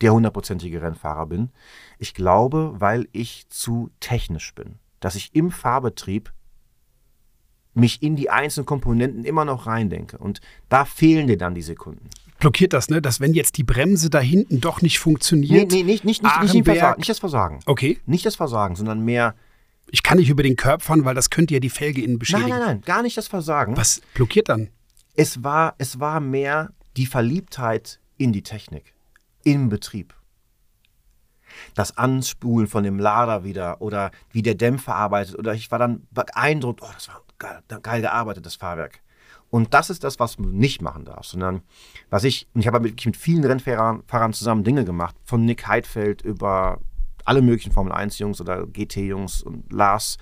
der hundertprozentige Rennfahrer bin. Ich glaube, weil ich zu technisch bin. Dass ich im Fahrbetrieb mich in die einzelnen Komponenten immer noch reindenke. Und da fehlen dir dann die Sekunden. Blockiert das, ne? Dass wenn jetzt die Bremse da hinten doch nicht funktioniert. Nee, nee, nicht, nicht, nicht, nicht, Versagen, nicht das Versagen. Okay. Nicht das Versagen, sondern mehr. Ich kann nicht über den Curb fahren, weil das könnte ja die Felge innen beschädigen. Nein, nein, nein, gar nicht das Versagen. Was blockiert dann? Es war, es war mehr die Verliebtheit in die Technik, im Betrieb. Das Anspulen von dem Lader wieder oder wie der Dämpfer arbeitet. Oder ich war dann beeindruckt, oh, das war geil, geil gearbeitet, das Fahrwerk. Und das ist das, was du nicht machen darfst, sondern was ich, und ich habe mit, mit vielen Rennfahrern Fahrern zusammen Dinge gemacht, von Nick Heidfeld über alle möglichen Formel eins Jungs oder G T Jungs und Lars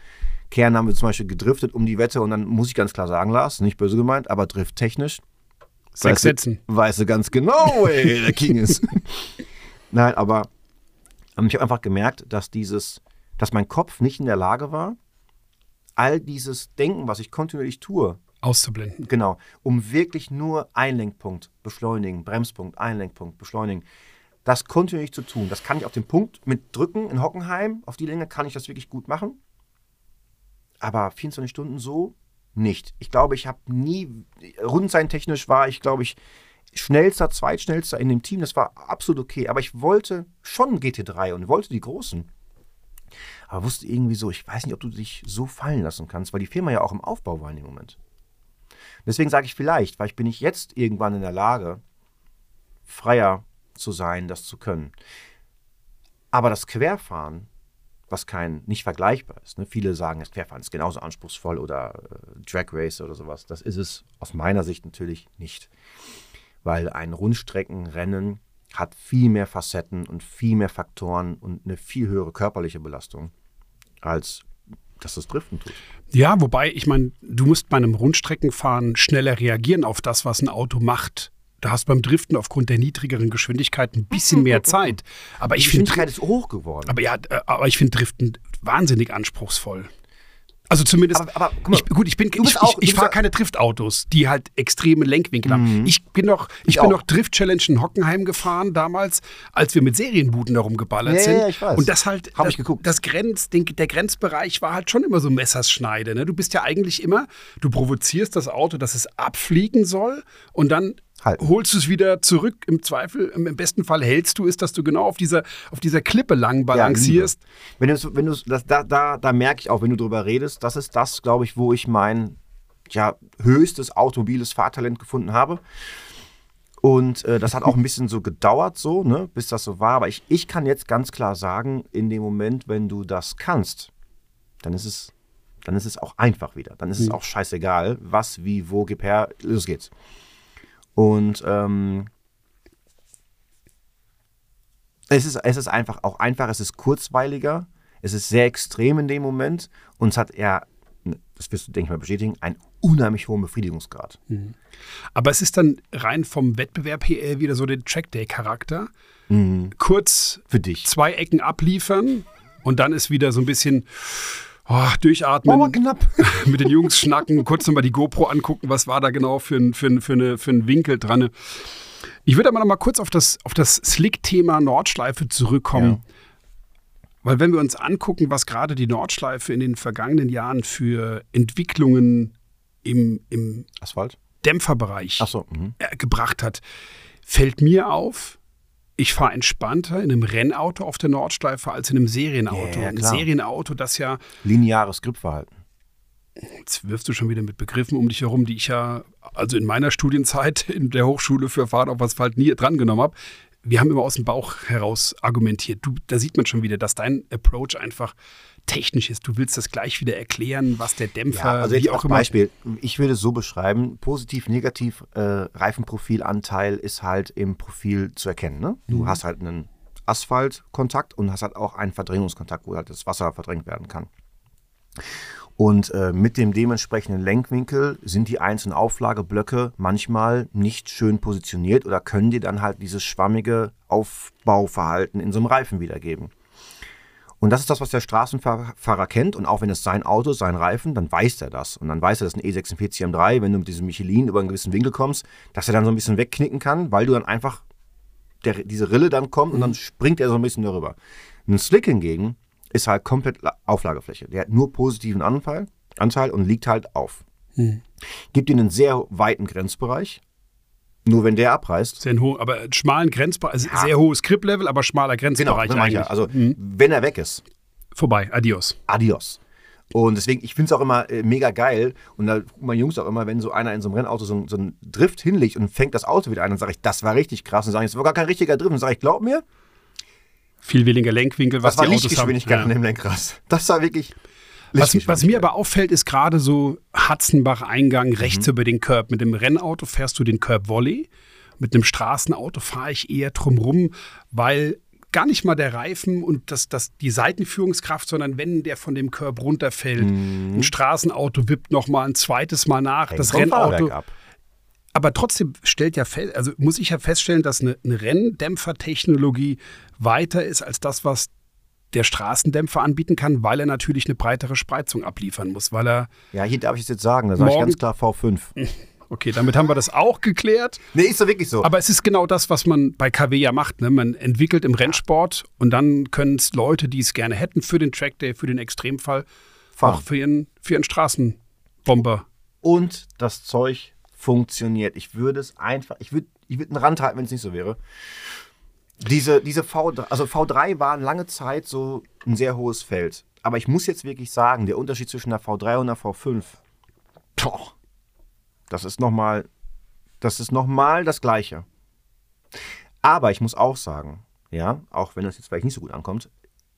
Kern haben wir zum Beispiel gedriftet um die Wette und dann muss ich ganz klar sagen, Lars, nicht böse gemeint, aber drifttechnisch. Sechs Sätzen. Weißt du ganz genau, ey, der King ist. Nein, aber ich habe einfach gemerkt, dass dieses, dass mein Kopf nicht in der Lage war, all dieses Denken, was ich kontinuierlich tue, auszublenden. Genau, um wirklich nur Einlenkpunkt beschleunigen, Bremspunkt, Einlenkpunkt beschleunigen. Das kontinuierlich zu tun, das kann ich auf den Punkt mit drücken in Hockenheim, auf die Länge kann ich das wirklich gut machen. Aber vierundzwanzig Stunden so nicht. Ich glaube, ich habe nie, rundenzeitentechnisch war ich, glaube ich, schnellster, zweitschnellster in dem Team, das war absolut okay. Aber ich wollte schon G T drei und wollte die Großen. Aber wusste irgendwie so, ich weiß nicht, ob du dich so fallen lassen kannst, weil die Firma ja auch im Aufbau war in dem Moment. Deswegen sage ich vielleicht, weil ich bin nicht jetzt irgendwann in der Lage, freier zu sein, das zu können. Aber das Querfahren, was kein nicht vergleichbar ist, ne? Viele sagen, das Querfahren ist genauso anspruchsvoll oder äh, Drag Race oder sowas. Das ist es aus meiner Sicht natürlich nicht. Weil ein Rundstreckenrennen hat viel mehr Facetten und viel mehr Faktoren und eine viel höhere körperliche Belastung als dass das Driften tut. Ja, wobei, ich meine, du musst bei einem Rundstreckenfahren schneller reagieren auf das, was ein Auto macht. Da hast du beim Driften aufgrund der niedrigeren Geschwindigkeit ein bisschen mehr Zeit. Aber ich finde, die Geschwindigkeit ist hoch geworden. Aber ja, aber ich finde Driften wahnsinnig anspruchsvoll. Also zumindest, aber, aber, guck mal, ich, gut, ich, ich, ich, ich fahre keine Driftautos, die halt extreme Lenkwinkel haben. Mhm. Ich bin noch, ich ich bin noch Drift-Challenge in Hockenheim gefahren damals, als wir mit Serienbuden darum geballert ja, sind. Ja, ich weiß. Und das halt, hab das, ich geguckt. Das Grenz, den, der Grenzbereich war halt schon immer so Messerschneide. Ne? Du bist ja eigentlich immer, du provozierst das Auto, dass es abfliegen soll und dann halten. Holst du es wieder zurück, im Zweifel, im besten Fall hältst du es, dass du genau auf dieser, auf dieser Klippe lang balancierst. Ja, wenn wenn das, da, da, da merke ich auch, wenn du drüber redest, das ist das, glaube ich, wo ich mein ja, höchstes automobiles Fahrtalent gefunden habe. Und äh, das hat auch ein bisschen so gedauert, so, ne, bis das so war. Aber ich, ich kann jetzt ganz klar sagen, in dem Moment, wenn du das kannst, dann ist es, dann ist es auch einfach wieder. Dann ist mhm. es auch scheißegal, was, wie, wo, gib her, los geht's. Und ähm, es ist, es ist einfach auch einfach, es ist kurzweiliger, es ist sehr extrem in dem Moment und es hat eher, das wirst du, denke ich mal, bestätigen, einen unheimlich hohen Befriedigungsgrad. Mhm. Aber es ist dann rein vom Wettbewerb her wieder so der Trackday-Charakter. Mhm. Kurz für dich zwei Ecken abliefern und dann ist wieder so ein bisschen... Oh, durchatmen, oh, knapp. Mit den Jungs schnacken, kurz nochmal die GoPro angucken, was war da genau für ein, für ein, für eine, für ein Winkel dran. Ich würde aber nochmal kurz auf das, auf das Slick-Thema Nordschleife zurückkommen. Ja. Weil wenn wir uns angucken, was gerade die Nordschleife in den vergangenen Jahren für Entwicklungen im, im Asphalt? Dämpferbereich Ach so, mh. gebracht hat, fällt mir auf, ich fahre entspannter in einem Rennauto auf der Nordschleife als in einem Serienauto. Ja, ein Serienauto, das ja... Lineares Gripverhalten. Jetzt wirfst du schon wieder mit Begriffen um dich herum, die ich ja, also in meiner Studienzeit in der Hochschule für Fahrt auf Asphalt nie drangenommen habe. wir haben immer aus dem Bauch heraus argumentiert. Du, da sieht man schon wieder, dass dein Approach einfach technisch ist. Du willst das gleich wieder erklären, was der Dämpfer, ja, also jetzt wie auch immer. Beispiel, ich würde es so beschreiben, positiv-negativ äh, Reifenprofilanteil ist halt im Profil zu erkennen. Ne? Du mhm. hast halt einen Asphaltkontakt und hast halt auch einen Verdrängungskontakt, wo halt das Wasser verdrängt werden kann. Und äh, mit dem dementsprechenden Lenkwinkel sind die einzelnen Auflageblöcke manchmal nicht schön positioniert oder können dir dann halt dieses schwammige Aufbauverhalten in so einem Reifen wiedergeben. Und das ist das, was der Straßenfahrer kennt. Und auch wenn es sein Auto, sein Reifen, dann weiß er das. Und dann weiß er, das ist ein E sechsundvierzig M drei, wenn du mit diesem Michelin über einen gewissen Winkel kommst, dass er dann so ein bisschen wegknicken kann, weil du dann einfach der, diese Rille dann kommt und dann springt er so ein bisschen darüber. Ein Slick hingegen ist halt komplett Auflagefläche. Der hat nur positiven Anteil, Anteil und liegt halt auf. Hm. Gibt ihm einen sehr weiten Grenzbereich. Nur wenn der abreißt. Sehr hoch, aber schmalen Grenzbereich, also ja. Sehr hohes Grip-Level, aber schmaler Grenzbereich. Genau, eigentlich. Ja. Also mhm. wenn er weg ist. Vorbei, adios. Adios. Und deswegen, ich finde es auch immer äh, mega geil. Und da gucken meine Jungs auch immer, wenn so einer in so einem Rennauto so, so einen Drift hinlegt und fängt das Auto wieder ein, dann sage ich, das war richtig krass. Und sage ich, das war gar kein richtiger Drift. Und sage ich, glaub mir. Viel weniger Lenkwinkel, was die Autos haben. Das war Lichtgeschwindigkeit an dem Lenkrad. Das war wirklich... Was, was mir aber auffällt, ist gerade so Hatzenbach-Eingang rechts mhm. über den Curb. Mit dem Rennauto fährst du den Curb-Volley. Mit einem Straßenauto fahre ich eher drumrum, weil gar nicht mal der Reifen und das, das, die Seitenführungskraft, sondern wenn der von dem Curb runterfällt, mhm. ein Straßenauto wippt nochmal ein zweites Mal nach. Das Rennauto... Aber trotzdem stellt ja fest, also muss ich ja feststellen, dass eine, eine Renndämpfertechnologie weiter ist als das, was der Straßendämpfer anbieten kann, weil er natürlich eine breitere Spreizung abliefern muss, weil er... Ja, hier darf ich es jetzt sagen, da sage ich ganz klar V fünf. Okay, damit haben wir das auch geklärt. Nee, ist doch wirklich so. Aber es ist genau das, was man bei K W ja macht. Ne? Man entwickelt im Rennsport und dann können es Leute, die es gerne hätten für den Trackday, für den Extremfall, fahren. Auch für ihren, für ihren Straßenbomber. Und das Zeug funktioniert. Ich würde es einfach... Ich würde ich würde einen Rand halten, wenn es nicht so wäre. Diese, diese V drei, also V drei war lange Zeit so ein sehr hohes Feld. Aber ich muss jetzt wirklich sagen, der Unterschied zwischen der V drei und der V fünf, doch, das ist nochmal, das ist nochmal das Gleiche. Aber ich muss auch sagen, ja, auch wenn das jetzt vielleicht nicht so gut ankommt,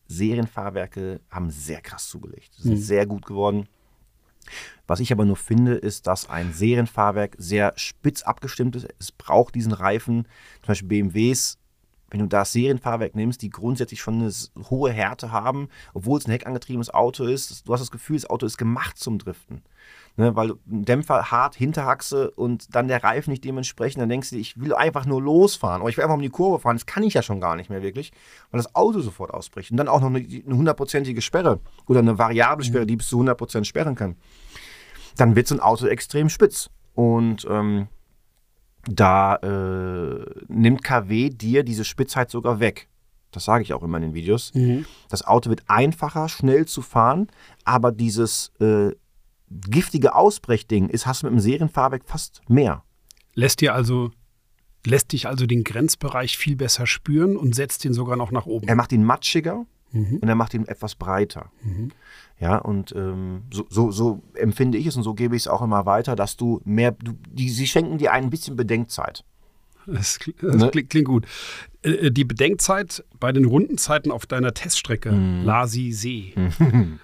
Serienfahrwerke haben sehr krass zugelegt. Sind mhm. sehr gut geworden. Was ich aber nur finde, ist, dass ein Serienfahrwerk sehr spitz abgestimmt ist. Es braucht diesen Reifen, zum Beispiel B M Ws. Wenn du das Serienfahrwerk nimmst, die grundsätzlich schon eine hohe Härte haben, obwohl es ein heckangetriebenes Auto ist, du hast das Gefühl, das Auto ist gemacht zum Driften. Ne, weil ein Dämpfer hart, Hinterachse und dann der Reifen nicht dementsprechend, dann denkst du, ich will einfach nur losfahren oder ich will einfach um die Kurve fahren, das kann ich ja schon gar nicht mehr wirklich, weil das Auto sofort ausbricht. Und dann auch noch eine hundertprozentige Sperre oder eine variable Sperre, die bis zu hundert Prozent sperren kann. Dann wird so ein Auto extrem spitz. Und ähm, Da äh, nimmt K W dir diese Spitzheit sogar weg. Das sage ich auch immer in den Videos. Mhm. Das Auto wird einfacher, schnell zu fahren, aber dieses äh, giftige Ausbrechding ist, hast du mit dem Serienfahrwerk fast mehr. Lässt dir also, lässt dich also den Grenzbereich viel besser spüren und setzt ihn sogar noch nach oben. Er macht ihn matschiger mhm. und er macht ihn etwas breiter. Mhm. Ja, und ähm, so, so, so empfinde ich es und so gebe ich es auch immer weiter, dass du mehr, du, die, sie schenken dir ein bisschen Bedenkzeit. Das, klingt, das ne? klingt, klingt gut. Äh, die Bedenkzeit bei den Rundenzeiten auf deiner Teststrecke, mm. Lasi See. Mm.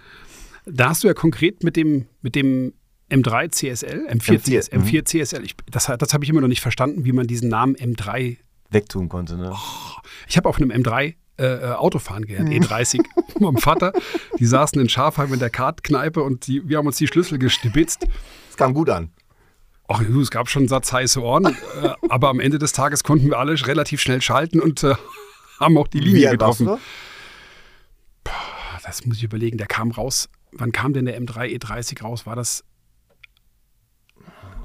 Da hast du ja konkret mit dem, mit dem M drei C S L, M vier, M vier, C S, M vier C S L, ich, das, das habe ich immer noch nicht verstanden, wie man diesen Namen M drei wegtun konnte. Ne? Oh, ich habe auf einem M drei Äh, Autofahren gelernt, mhm. E dreißig mit meinem Vater. Die saßen in Schafheim in der Kartkneipe und die, wir haben uns die Schlüssel gestibitzt. Das kam gut an. Ach, es gab schon einen Satz heiße Ohren, äh, aber am Ende des Tages konnten wir alle relativ schnell schalten und äh, haben auch die Linie Wie alt getroffen. Warst du? Puh, das muss ich überlegen. Der kam raus. Wann kam denn der M drei E dreißig raus? War das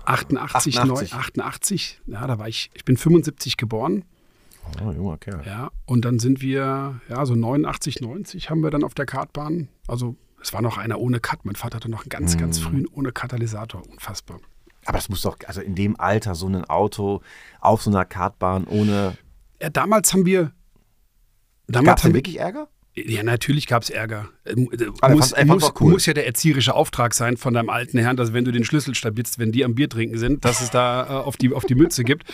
achtundachtzig, achtundachtzig. achtundachtzig? Ja, da war ich. Ich bin fünfundsiebzig geboren. Oh, junger Kerl. Ja, und dann sind wir, ja, so neunundachtzig, neunzig haben wir dann auf der Kartbahn. Also, es war noch einer ohne Cut. Mein Vater hatte noch einen ganz, mm. ganz frühen ohne Katalysator. Unfassbar. Aber das muss doch, also in dem Alter, so ein Auto auf so einer Kartbahn ohne. Ja, damals haben wir. Damals haben wir wirklich Ärger? Ja, natürlich gab's Ärger. Aber muss, muss, cool. muss ja der erzieherische Auftrag sein von deinem alten Herrn, dass wenn du den Schlüssel stabilst, wenn die am Bier trinken sind, dass es da äh, auf, die, auf die Mütze gibt.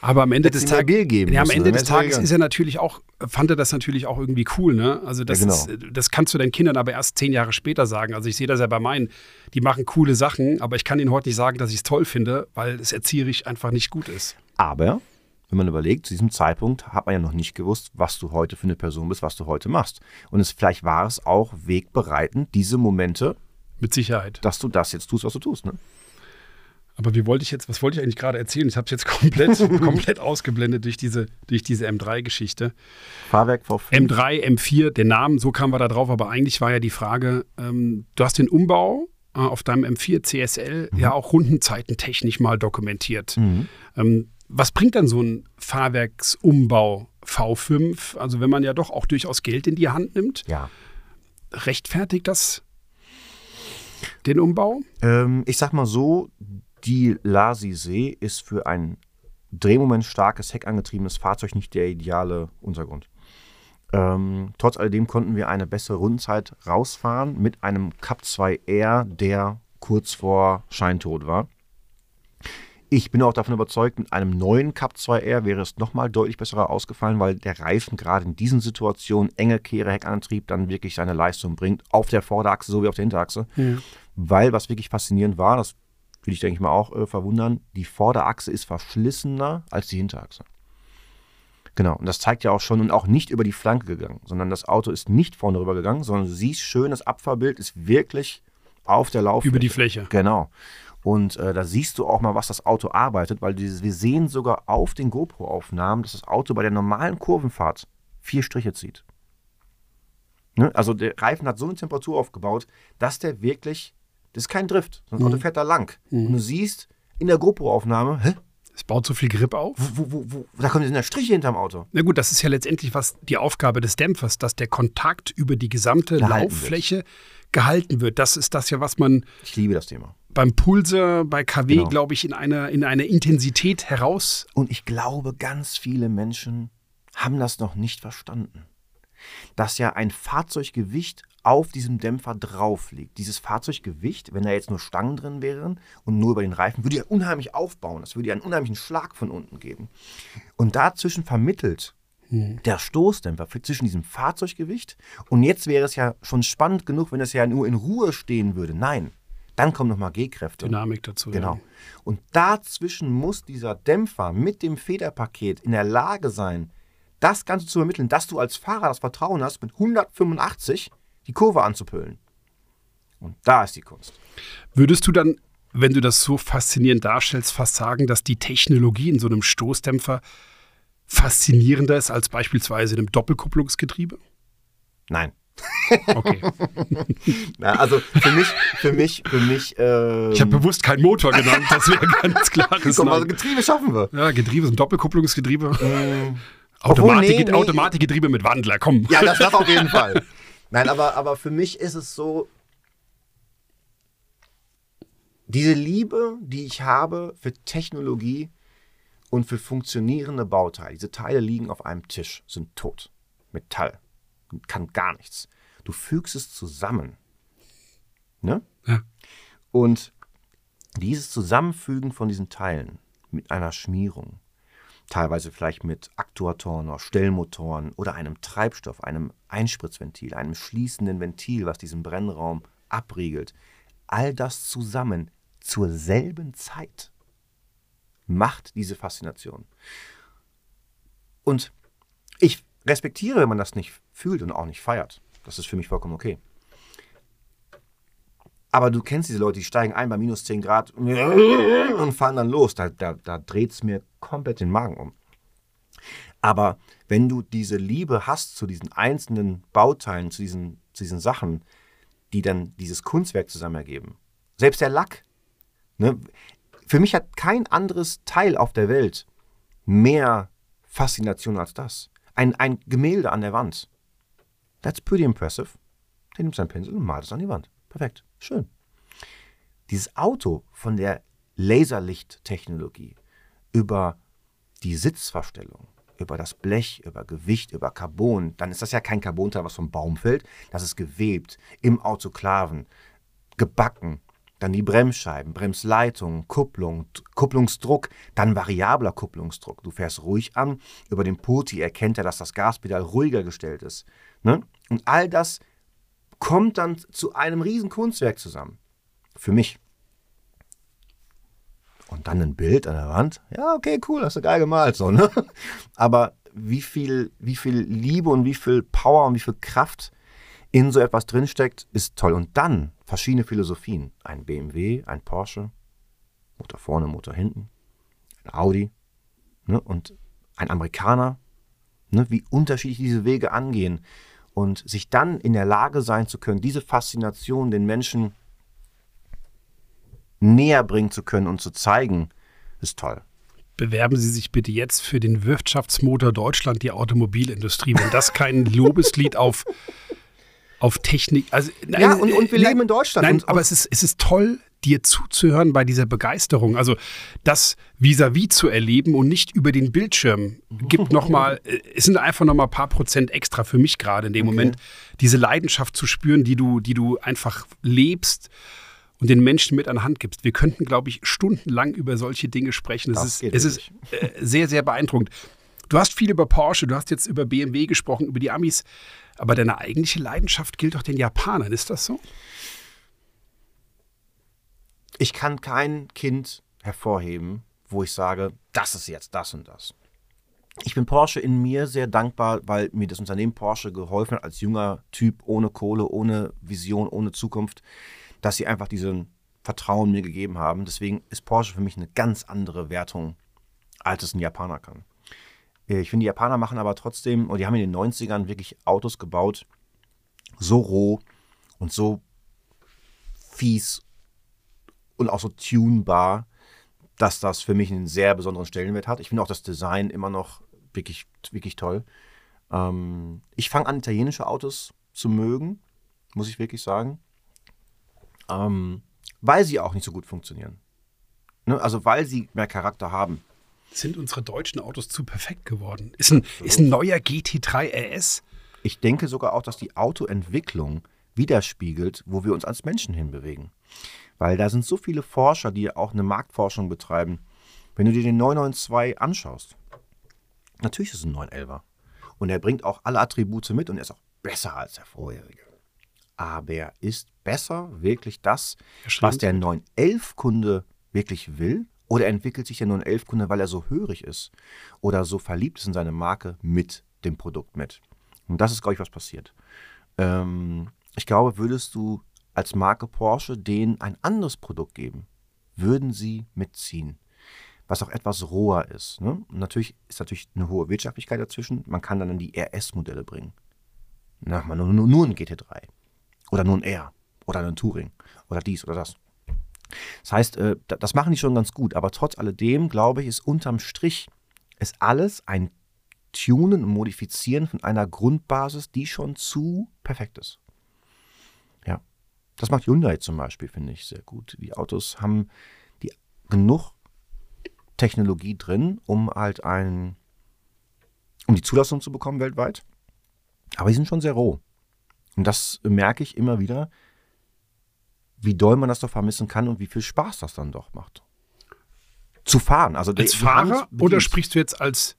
Aber am Ende des, Tag geben ja, am müssen, Ende des Tages ist er natürlich auch, fand er das natürlich auch irgendwie cool, ne? Also das, ja, genau. ist, das kannst du deinen Kindern aber erst zehn Jahre später sagen. Also ich sehe das ja bei meinen, die machen coole Sachen, aber ich kann ihnen heute nicht sagen, dass ich es toll finde, weil es erzieherisch einfach nicht gut ist. Aber wenn man überlegt, zu diesem Zeitpunkt hat man ja noch nicht gewusst, was du heute für eine Person bist, was du heute machst. Und es, vielleicht war es auch wegbereitend, diese Momente. Mit Sicherheit. Dass du das jetzt tust, was du tust. Ne? Aber wie wollte ich jetzt, was wollte ich eigentlich gerade erzählen? Ich habe es jetzt komplett, komplett ausgeblendet durch diese, durch diese M drei Geschichte. Fahrwerk V fünf. M drei, M vier, den Namen, so kamen wir da drauf. Aber eigentlich war ja die Frage, ähm, du hast den Umbau äh, auf deinem M vier C S L mhm. ja auch rundenzeitentechnisch mal dokumentiert. Mhm. Ähm, Was bringt dann so ein Fahrwerksumbau V fünf? Also wenn man ja doch auch durchaus Geld in die Hand nimmt, ja. rechtfertigt das den Umbau? Ähm, ich sag mal so, die Lasisee ist für ein drehmomentstarkes, heckangetriebenes Fahrzeug nicht der ideale Untergrund. Ähm, trotz alledem konnten wir eine bessere Rundenzeit rausfahren mit einem Cup zwei R, der kurz vor Scheintod war. Ich bin auch davon überzeugt, mit einem neuen Cup zwei R wäre es nochmal deutlich besser ausgefallen, weil der Reifen gerade in diesen Situationen, enge Kehre, Heckantrieb, dann wirklich seine Leistung bringt, auf der Vorderachse sowie auf der Hinterachse. Ja. Weil, was wirklich faszinierend war, das will ich, denke ich mal, auch äh, verwundern, die Vorderachse ist verschlissener als die Hinterachse. Genau, und das zeigt ja auch schon, und auch nicht über die Flanke gegangen, sondern das Auto ist nicht vorne rüber gegangen, sondern du siehst schön, das Abfahrbild ist wirklich auf der Lauffläche. Über die Fläche. Genau. Und äh, da siehst du auch mal, was das Auto arbeitet, weil dieses, wir sehen sogar auf den GoPro-Aufnahmen, dass das Auto bei der normalen Kurvenfahrt vier Striche zieht. Ne? Also der Reifen hat so eine Temperatur aufgebaut, dass der wirklich, das ist kein Drift, sondern das Auto fährt da lang. Mhm. Und du siehst in der GoPro-Aufnahme, hä? Es baut so viel Grip auf. Wo, wo, wo, wo, da kommt der Striche hinterm Auto. Na gut, das ist ja letztendlich was die Aufgabe des Dämpfers, dass der Kontakt über die gesamte gehalten Lauffläche wird. gehalten wird. Das ist das ja, was man... Ich liebe das Thema. Beim Pulse, bei K W, genau. glaube ich, in einer in eine Intensität heraus. Und ich glaube, ganz viele Menschen haben das noch nicht verstanden. Dass ja ein Fahrzeuggewicht auf diesem Dämpfer drauf liegt. Dieses Fahrzeuggewicht, wenn da jetzt nur Stangen drin wären und nur über den Reifen, würde ja unheimlich aufbauen. Das würde ja einen unheimlichen Schlag von unten geben. Und dazwischen vermittelt hm. der Stoßdämpfer zwischen diesem Fahrzeuggewicht. Und jetzt wäre es ja schon spannend genug, wenn es ja nur in Ruhe stehen würde. Nein. Dann kommen nochmal G-Kräfte. Dynamik dazu. Genau. Ja. Und dazwischen muss dieser Dämpfer mit dem Federpaket in der Lage sein, das Ganze zu ermitteln, dass du als Fahrer das Vertrauen hast, mit hundertfünfundachtzig die Kurve anzupölen. Und da ist die Kunst. Würdest du dann, wenn du das so faszinierend darstellst, fast sagen, dass die Technologie in so einem Stoßdämpfer faszinierender ist als beispielsweise in einem Doppelkupplungsgetriebe? Nein. Okay. Na, also für mich, für mich, für mich. Ähm ich habe bewusst keinen Motor genannt, das wäre ganz klar. Also Getriebe schaffen wir. Ja, Getriebe sind Doppelkupplungsgetriebe. Ähm, Automatik, obwohl, nee, nee. Automatikgetriebe mit Wandler, komm. Ja, das, das auf jeden Fall. Nein, aber, aber für mich ist es so, diese Liebe, die ich habe für Technologie und für funktionierende Bauteile, diese Teile liegen auf einem Tisch, sind tot. Metall. Kann gar nichts. Du fügst es zusammen. Ne? Ja. Und dieses Zusammenfügen von diesen Teilen mit einer Schmierung, teilweise vielleicht mit Aktuatoren oder Stellmotoren oder einem Treibstoff, einem Einspritzventil, einem schließenden Ventil, was diesen Brennraum abriegelt, all das zusammen zur selben Zeit macht diese Faszination. Und ich respektiere, wenn man das nicht fühlt und auch nicht feiert. Das ist für mich vollkommen okay. Aber du kennst diese Leute, die steigen ein bei minus zehn Grad und fahren dann los. Da, da, da dreht es mir komplett den Magen um. Aber wenn du diese Liebe hast zu diesen einzelnen Bauteilen, zu diesen, zu diesen Sachen, die dann dieses Kunstwerk zusammen ergeben. Selbst der Lack. Ne? Für mich hat kein anderes Teil auf der Welt mehr Faszination als das. Ein, ein Gemälde an der Wand. That's pretty impressive. Der nimmt seinen Pinsel und malt es an die Wand. Perfekt. Schön. Dieses Auto von der Laserlichttechnologie über die Sitzverstellung, über das Blech, über Gewicht, über Carbon, dann ist das ja kein Carbonteil, was vom Baum fällt. Das ist gewebt, im Autoklaven, gebacken. Dann die Bremsscheiben, Bremsleitungen, Kupplung, Kupplungsdruck, dann variabler Kupplungsdruck. Du fährst ruhig an, über den Poti erkennt er, dass das Gaspedal ruhiger gestellt ist. Ne? Und all das kommt dann zu einem riesen Kunstwerk zusammen. Für mich. Und dann ein Bild an der Wand. Ja, okay, cool, hast du geil gemalt. So, ne? Aber wie viel, wie viel Liebe und wie viel Power und wie viel Kraft in so etwas drinsteckt, ist toll. Und dann verschiedene Philosophien. Ein B M W, ein Porsche, Motor vorne, Motor hinten, ein Audi, ne? Und ein Amerikaner. Ne? Wie unterschiedlich diese Wege angehen. Und sich dann in der Lage sein zu können, diese Faszination den Menschen näher bringen zu können und zu zeigen, ist toll. Bewerben Sie sich bitte jetzt für den Wirtschaftsmotor Deutschland, die Automobilindustrie. Und das kein Lobeslied auf, auf Technik. Also, nein, ja, und, und wir nein, leben in Deutschland. Nein, und, und aber es ist, es ist toll, dir zuzuhören bei dieser Begeisterung. Also das vis-à-vis zu erleben und nicht über den Bildschirm gibt nochmal, es sind einfach nochmal ein paar Prozent extra für mich gerade in dem okay. Moment, diese Leidenschaft zu spüren, die du, die du einfach lebst. Und den Menschen mit an die Hand gibst. Wir könnten, glaube ich, stundenlang über solche Dinge sprechen. Das ist, es ist äh, sehr, sehr beeindruckend. Du hast viel über Porsche, du hast jetzt über B M W gesprochen, über die Amis. Aber deine eigentliche Leidenschaft gilt doch den Japanern. Ist das so? Ich kann kein Kind hervorheben, wo ich sage, das ist jetzt das und das. Ich bin Porsche in mir sehr dankbar, weil mir das Unternehmen Porsche geholfen hat, als junger Typ, ohne Kohle, ohne Vision, ohne Zukunft, dass sie einfach diesen Vertrauen mir gegeben haben. Deswegen ist Porsche für mich eine ganz andere Wertung, als es ein Japaner kann. Ich finde, die Japaner machen aber trotzdem, und die haben in den neunzigern wirklich Autos gebaut, so roh und so fies und auch so tunbar, dass das für mich einen sehr besonderen Stellenwert hat. Ich finde auch das Design immer noch wirklich, wirklich toll. Ich fange an, italienische Autos zu mögen, muss ich wirklich sagen. Ähm, weil sie auch nicht so gut funktionieren. Ne? Also weil sie mehr Charakter haben. Sind unsere deutschen Autos zu perfekt geworden? Ist ein, ist ein neuer G T drei R S? Ich denke sogar auch, dass die Autoentwicklung widerspiegelt, wo wir uns als Menschen hinbewegen. Weil da sind so viele Forscher, die auch eine Marktforschung betreiben. Wenn du dir den neun neun zwei anschaust, natürlich ist es ein neun elfer. Und er bringt auch alle Attribute mit und er ist auch besser als der vorherige. Aber ist besser wirklich das, was der neun elf-Kunde wirklich will? Oder entwickelt sich der neun elf-Kunde, weil er so hörig ist oder so verliebt ist in seine Marke, mit dem Produkt mit? Und das ist, glaube ich, was passiert. Ähm, ich glaube, würdest du als Marke Porsche denen ein anderes Produkt geben, würden sie mitziehen, was auch etwas roher ist. Ne? Und natürlich ist natürlich eine hohe Wirtschaftlichkeit dazwischen. Man kann dann die R S-Modelle bringen. Na, man, nur, nur ein G T drei. Oder nur ein R oder ein Touring oder dies oder das. Das heißt, das machen die schon ganz gut. Aber trotz alledem, glaube ich, ist unterm Strich ist alles ein Tunen und Modifizieren von einer Grundbasis, die schon zu perfekt ist. Ja, das macht Hyundai zum Beispiel, finde ich, sehr gut. Die Autos haben die genug Technologie drin, um halt ein, um die Zulassung zu bekommen weltweit. Aber die sind schon sehr roh. Und das merke ich immer wieder, wie doll man das doch vermissen kann und wie viel Spaß das dann doch macht. Zu fahren. Also als Fahrer oder sprichst du jetzt als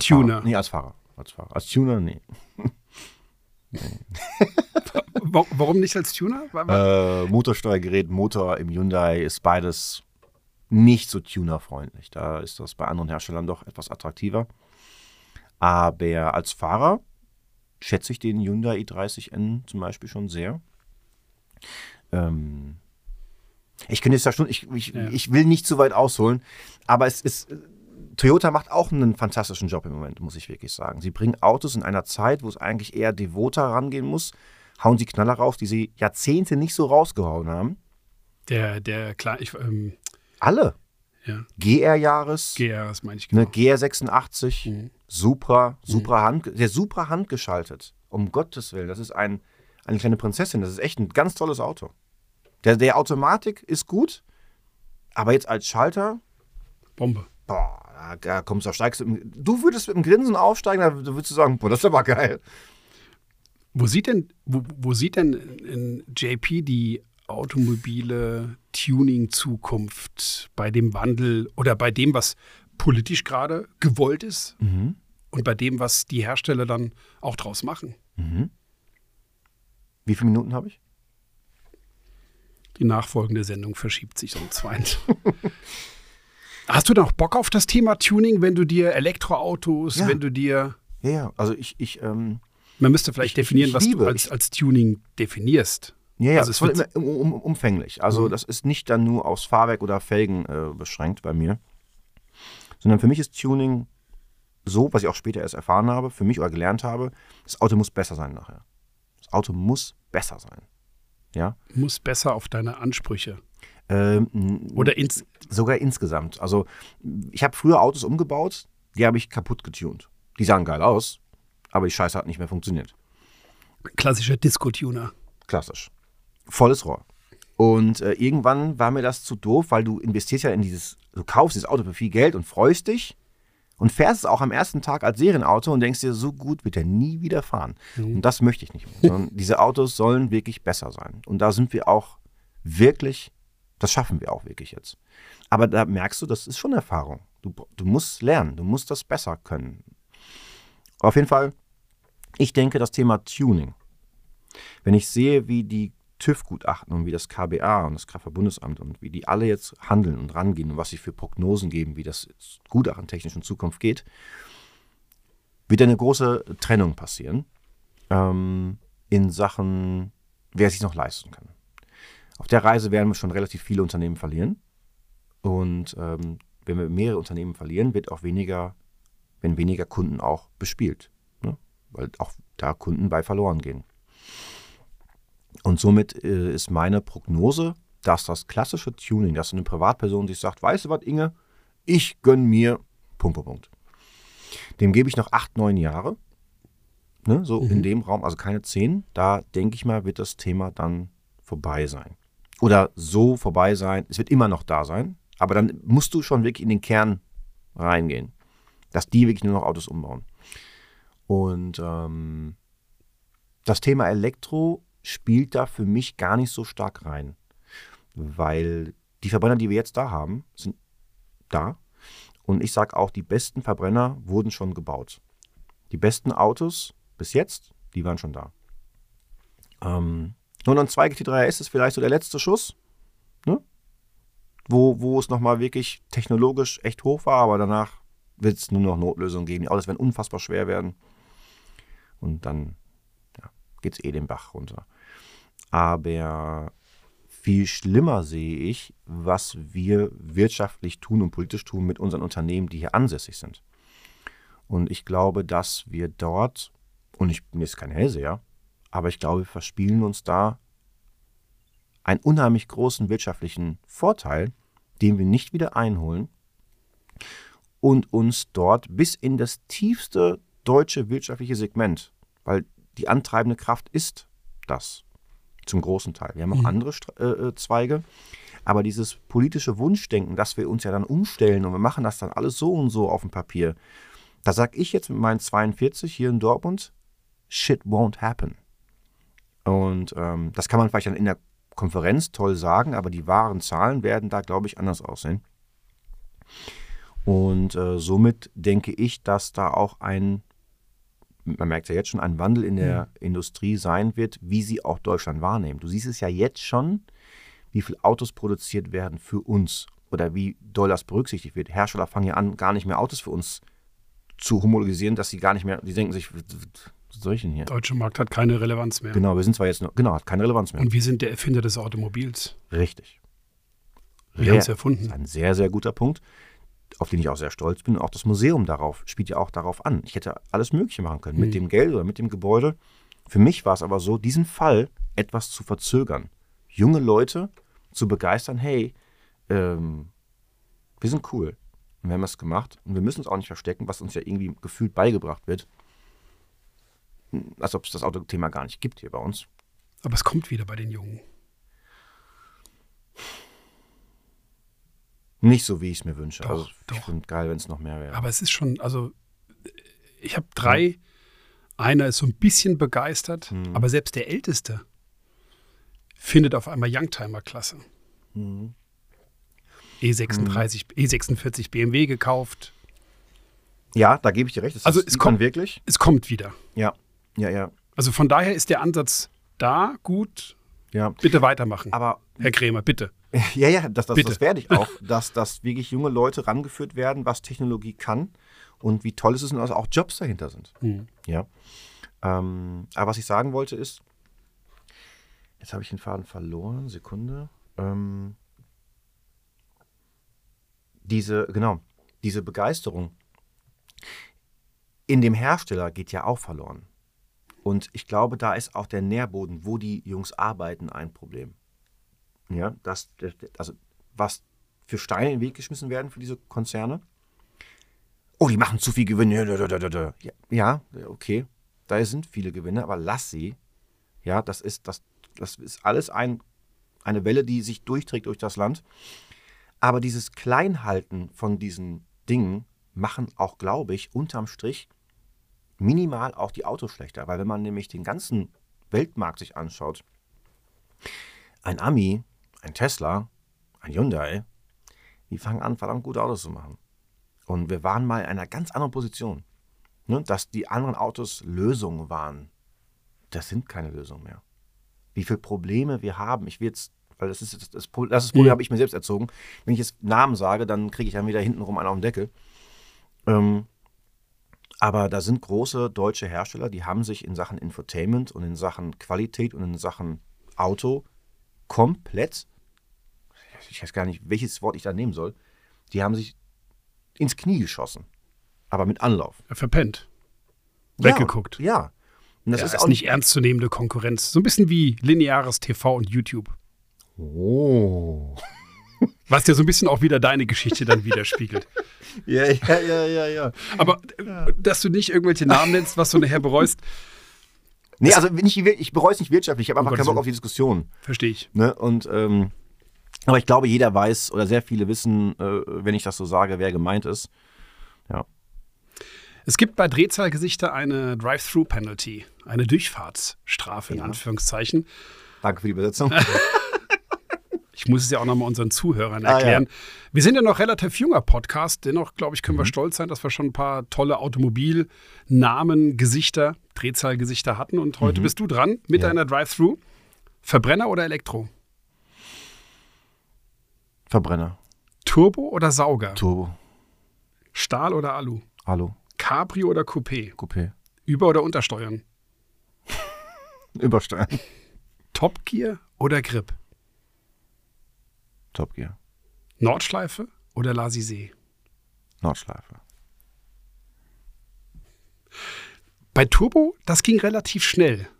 Tuner? Als nee, als Fahrer. Als Fahrer. Als Tuner, nee. nee. Warum nicht als Tuner? Äh, Motorsteuergerät, Motor im Hyundai ist beides nicht so tunerfreundlich. Da ist das bei anderen Herstellern doch etwas attraktiver. Aber als Fahrer schätze ich den Hyundai i dreißig N zum Beispiel schon sehr. Ähm ich könnte jetzt da schon, ich, ich, ja. ich will nicht zu weit ausholen, aber es ist, Toyota macht auch einen fantastischen Job im Moment, muss ich wirklich sagen. Sie bringen Autos in einer Zeit, wo es eigentlich eher devoter rangehen muss, hauen sie Knaller raus, die sie Jahrzehnte nicht so rausgehauen haben. Der, der, klar, ich, ähm, alle. Ja. G R-Jahres. G R-Jahres meine ich genau. Ne, G R sechsundachtzig. Mhm. Supra, Supra Hand, der Supra handgeschaltet. Um Gottes Willen, das ist ein, eine kleine Prinzessin. Das ist echt ein ganz tolles Auto. Der, der Automatik ist gut, aber jetzt als Schalter... Bombe. Boah, ja, da kommst du, steigst du, du würdest mit dem Grinsen aufsteigen, da würdest du sagen, boah, das ist aber geil. Wo sieht denn, wo, wo sieht denn in J P die automobile Tuning-Zukunft bei dem Wandel oder bei dem, was politisch gerade gewollt ist, mhm, und bei dem, was die Hersteller dann auch draus machen? Mhm. Wie viele Minuten habe ich? Die nachfolgende Sendung verschiebt sich um zwei. Hast du noch Bock auf das Thema Tuning, wenn du dir Elektroautos, ja, wenn du dir... Ja, ja, also ich... ich ähm, man müsste vielleicht ich, definieren, ich, ich was liebe. du als, als Tuning definierst. Ja, ja, also es wird immer um, um, umfänglich. Also mhm, das ist nicht dann nur aufs Fahrwerk oder Felgen äh, beschränkt bei mir, sondern für mich ist Tuning so, was ich auch später erst erfahren habe, für mich oder gelernt habe, das Auto muss besser sein nachher. Das Auto muss besser sein. Ja? Muss besser auf deine Ansprüche. Ähm, oder ins sogar insgesamt. Also ich habe früher Autos umgebaut, die habe ich kaputt getunt. Die sahen geil aus, aber die Scheiße hat nicht mehr funktioniert. Klassischer Disco-Tuner. Klassisch. Volles Rohr. Und äh, irgendwann war mir das zu doof, weil du investierst ja in dieses, du kaufst dieses Auto für viel Geld und freust dich und fährst es auch am ersten Tag als Serienauto und denkst dir, so gut wird er nie wieder fahren. Mhm. Und das möchte ich nicht mehr. Sondern diese Autos sollen wirklich besser sein. Und da sind wir auch wirklich, das schaffen wir auch wirklich jetzt. Aber da merkst du, das ist schon Erfahrung. Du, du musst lernen, du musst das besser können. Auf jeden Fall, ich denke, das Thema Tuning. Wenn ich sehe, wie die TÜV-Gutachten und wie das K B A und das Kraftfahrtbundesamt und wie die alle jetzt handeln und rangehen und was sie für Prognosen geben, wie das Gutachten technisch in Zukunft geht, wird eine große Trennung passieren ähm, in Sachen, wer sich noch leisten kann. Auf der Reise werden wir schon relativ viele Unternehmen verlieren und ähm, wenn wir mehrere Unternehmen verlieren, wird auch weniger, wenn weniger Kunden auch bespielt, ne? Weil auch da Kunden bei verloren gehen. Und somit äh, ist meine Prognose, dass das klassische Tuning, dass eine Privatperson sich sagt, weißt du was, Inge, ich gönne mir Punkt, Punkt, Punkt. Dem gebe ich noch acht, neun Jahre, ne, so mhm, in dem Raum, also keine zehn. Da denke ich mal, wird das Thema dann vorbei sein. Oder so vorbei sein, es wird immer noch da sein, aber dann musst du schon wirklich in den Kern reingehen, dass die wirklich nur noch Autos umbauen. Und ähm, das Thema Elektro spielt da für mich gar nicht so stark rein, weil die Verbrenner, die wir jetzt da haben, sind da und ich sage auch, die besten Verbrenner wurden schon gebaut. Die besten Autos bis jetzt, die waren schon da. Ähm, neun neun zwei G T drei S ist vielleicht so der letzte Schuss, ne? wo, wo es nochmal wirklich technologisch echt hoch war, aber danach wird es nur noch Notlösungen geben. Die Autos werden unfassbar schwer werden und dann geht es eh den Bach runter. Aber viel schlimmer sehe ich, was wir wirtschaftlich tun und politisch tun mit unseren Unternehmen, die hier ansässig sind. Und ich glaube, dass wir dort, und ich bin jetzt kein Hellseher, aber ich glaube, wir verspielen uns da einen unheimlich großen wirtschaftlichen Vorteil, den wir nicht wieder einholen und uns dort bis in das tiefste deutsche wirtschaftliche Segment, weil die antreibende Kraft ist das, zum großen Teil. Wir haben auch mhm. andere äh, Zweige, aber dieses politische Wunschdenken, dass wir uns ja dann umstellen und wir machen das dann alles so und so auf dem Papier, da sage ich jetzt mit meinen zweiundvierzig hier in Dortmund, shit won't happen. Und ähm, das kann man vielleicht dann in der Konferenz toll sagen, aber die wahren Zahlen werden da, glaube ich, anders aussehen. Und äh, somit denke ich, dass da auch ein, man merkt ja jetzt schon, ein Wandel in der mhm. Industrie sein wird, wie sie auch Deutschland wahrnimmt. Du siehst es ja jetzt schon, wie viele Autos produziert werden für uns oder wie doll das berücksichtigt wird. Hersteller fangen ja an, gar nicht mehr Autos für uns zu homologisieren, dass sie gar nicht mehr, die denken sich, was soll ich denn hier? Der deutsche Markt hat keine Relevanz mehr. Genau, wir sind zwar jetzt noch, genau, hat keine Relevanz mehr. Und wir sind der Erfinder des Automobils. Richtig. Wir haben es erfunden. Das ist ein sehr, sehr guter Punkt, auf den ich auch sehr stolz bin. Auch das Museum darauf spielt ja auch darauf an. Ich hätte alles Mögliche machen können, mhm. mit dem Geld oder mit dem Gebäude. Für mich war es aber so, diesen Fall etwas zu verzögern. Junge Leute zu begeistern, hey, ähm, wir sind cool. Und wir haben das gemacht. Und wir müssen uns auch nicht verstecken, was uns ja irgendwie gefühlt beigebracht wird. Als ob es das Autothema gar nicht gibt hier bei uns. Aber es kommt wieder bei den Jungen. Nicht so, wie ich es mir wünsche. Doch, doch. Ich finde geil, wenn es noch mehr wäre. Aber es ist schon, also ich habe drei. Mhm. Einer ist so ein bisschen begeistert, mhm. aber selbst der Älteste findet auf einmal Youngtimer-Klasse. Mhm. E sechsunddreißig, mhm. E sechsundvierzig B M W gekauft. Ja, da gebe ich dir recht. Das also ist, es kommt wirklich. Es kommt wieder. Ja, ja, ja. Also von daher ist der Ansatz da, gut. Ja. Bitte weitermachen. Aber Herr Krämer, bitte. Ja, ja, das, das, das werde ich auch, dass, dass wirklich junge Leute rangeführt werden, was Technologie kann und wie toll es ist und also auch Jobs dahinter sind. Mhm. Ja. Ähm, aber was ich sagen wollte ist, jetzt habe ich den Faden verloren, Sekunde. Ähm, diese, genau, diese Begeisterung in dem Hersteller geht ja auch verloren. Und ich glaube, da ist auch der Nährboden, wo die Jungs arbeiten, ein Problem. Ja, das, also was für Steine in den Weg geschmissen werden für diese Konzerne. Oh, die machen zu viel Gewinne. Ja, okay, da sind viele Gewinne, aber lass sie. Ja, das ist, das, das ist alles ein, eine Welle, die sich durchträgt durch das Land. Aber dieses Kleinhalten von diesen Dingen machen auch, glaube ich, unterm Strich minimal auch die Autos schlechter. Weil wenn man nämlich den ganzen Weltmarkt sich anschaut, ein Ami, ein Tesla, ein Hyundai, die fangen an, verdammt gute Autos zu machen. Und wir waren mal in einer ganz anderen Position. Ne? Dass die anderen Autos Lösungen waren. Das sind keine Lösungen mehr. Wie viele Probleme wir haben. Ich will jetzt, weil das ist das, das, das Problem, habe ich mir selbst erzogen. Wenn ich jetzt Namen sage, dann kriege ich dann wieder hintenrum einen auf den Deckel. Ähm, aber da sind große deutsche Hersteller, die haben sich in Sachen Infotainment und in Sachen Qualität und in Sachen Auto komplett, ich weiß gar nicht, welches Wort ich da nehmen soll, die haben sich ins Knie geschossen. Aber mit Anlauf. Verpennt. Weggeguckt. Ja. ja. Und das ja, ist, ist auch nicht ernstzunehmende Konkurrenz. So ein bisschen wie lineares T V und YouTube. Oh. Was ja so ein bisschen auch wieder deine Geschichte dann widerspiegelt. ja, ja, ja, ja, ja. Aber ja. dass du nicht irgendwelche Namen nennst, was du nachher bereust. Nee, also nicht, ich bereue es nicht wirtschaftlich, ich habe einfach keinen Bock auf die Diskussion. Verstehe ich. Ne? Und, ähm, aber ich glaube, jeder weiß oder sehr viele wissen, äh, wenn ich das so sage, wer gemeint ist. Ja. Es gibt bei Drehzahlgesichter eine Drive-Through-Penalty, eine Durchfahrtsstrafe in ja. Anführungszeichen. Danke für die Übersetzung. Ich muss es ja auch nochmal unseren Zuhörern erklären. Ah, ja. Wir sind ja noch relativ junger Podcast. Dennoch, glaube ich, können wir mhm. stolz sein, dass wir schon ein paar tolle Automobilnamen, Gesichter, Drehzahlgesichter hatten. Und heute mhm. bist du dran mit ja. deiner Drive-Thru. Verbrenner oder Elektro? Verbrenner. Turbo oder Sauger? Turbo. Stahl oder Alu? Alu. Cabrio oder Coupé? Coupé. Über- oder untersteuern? Übersteuern. Top Gear oder Grip? Top Gear. Nordschleife oder Lasisee? Nordschleife. Bei Turbo, das ging relativ schnell.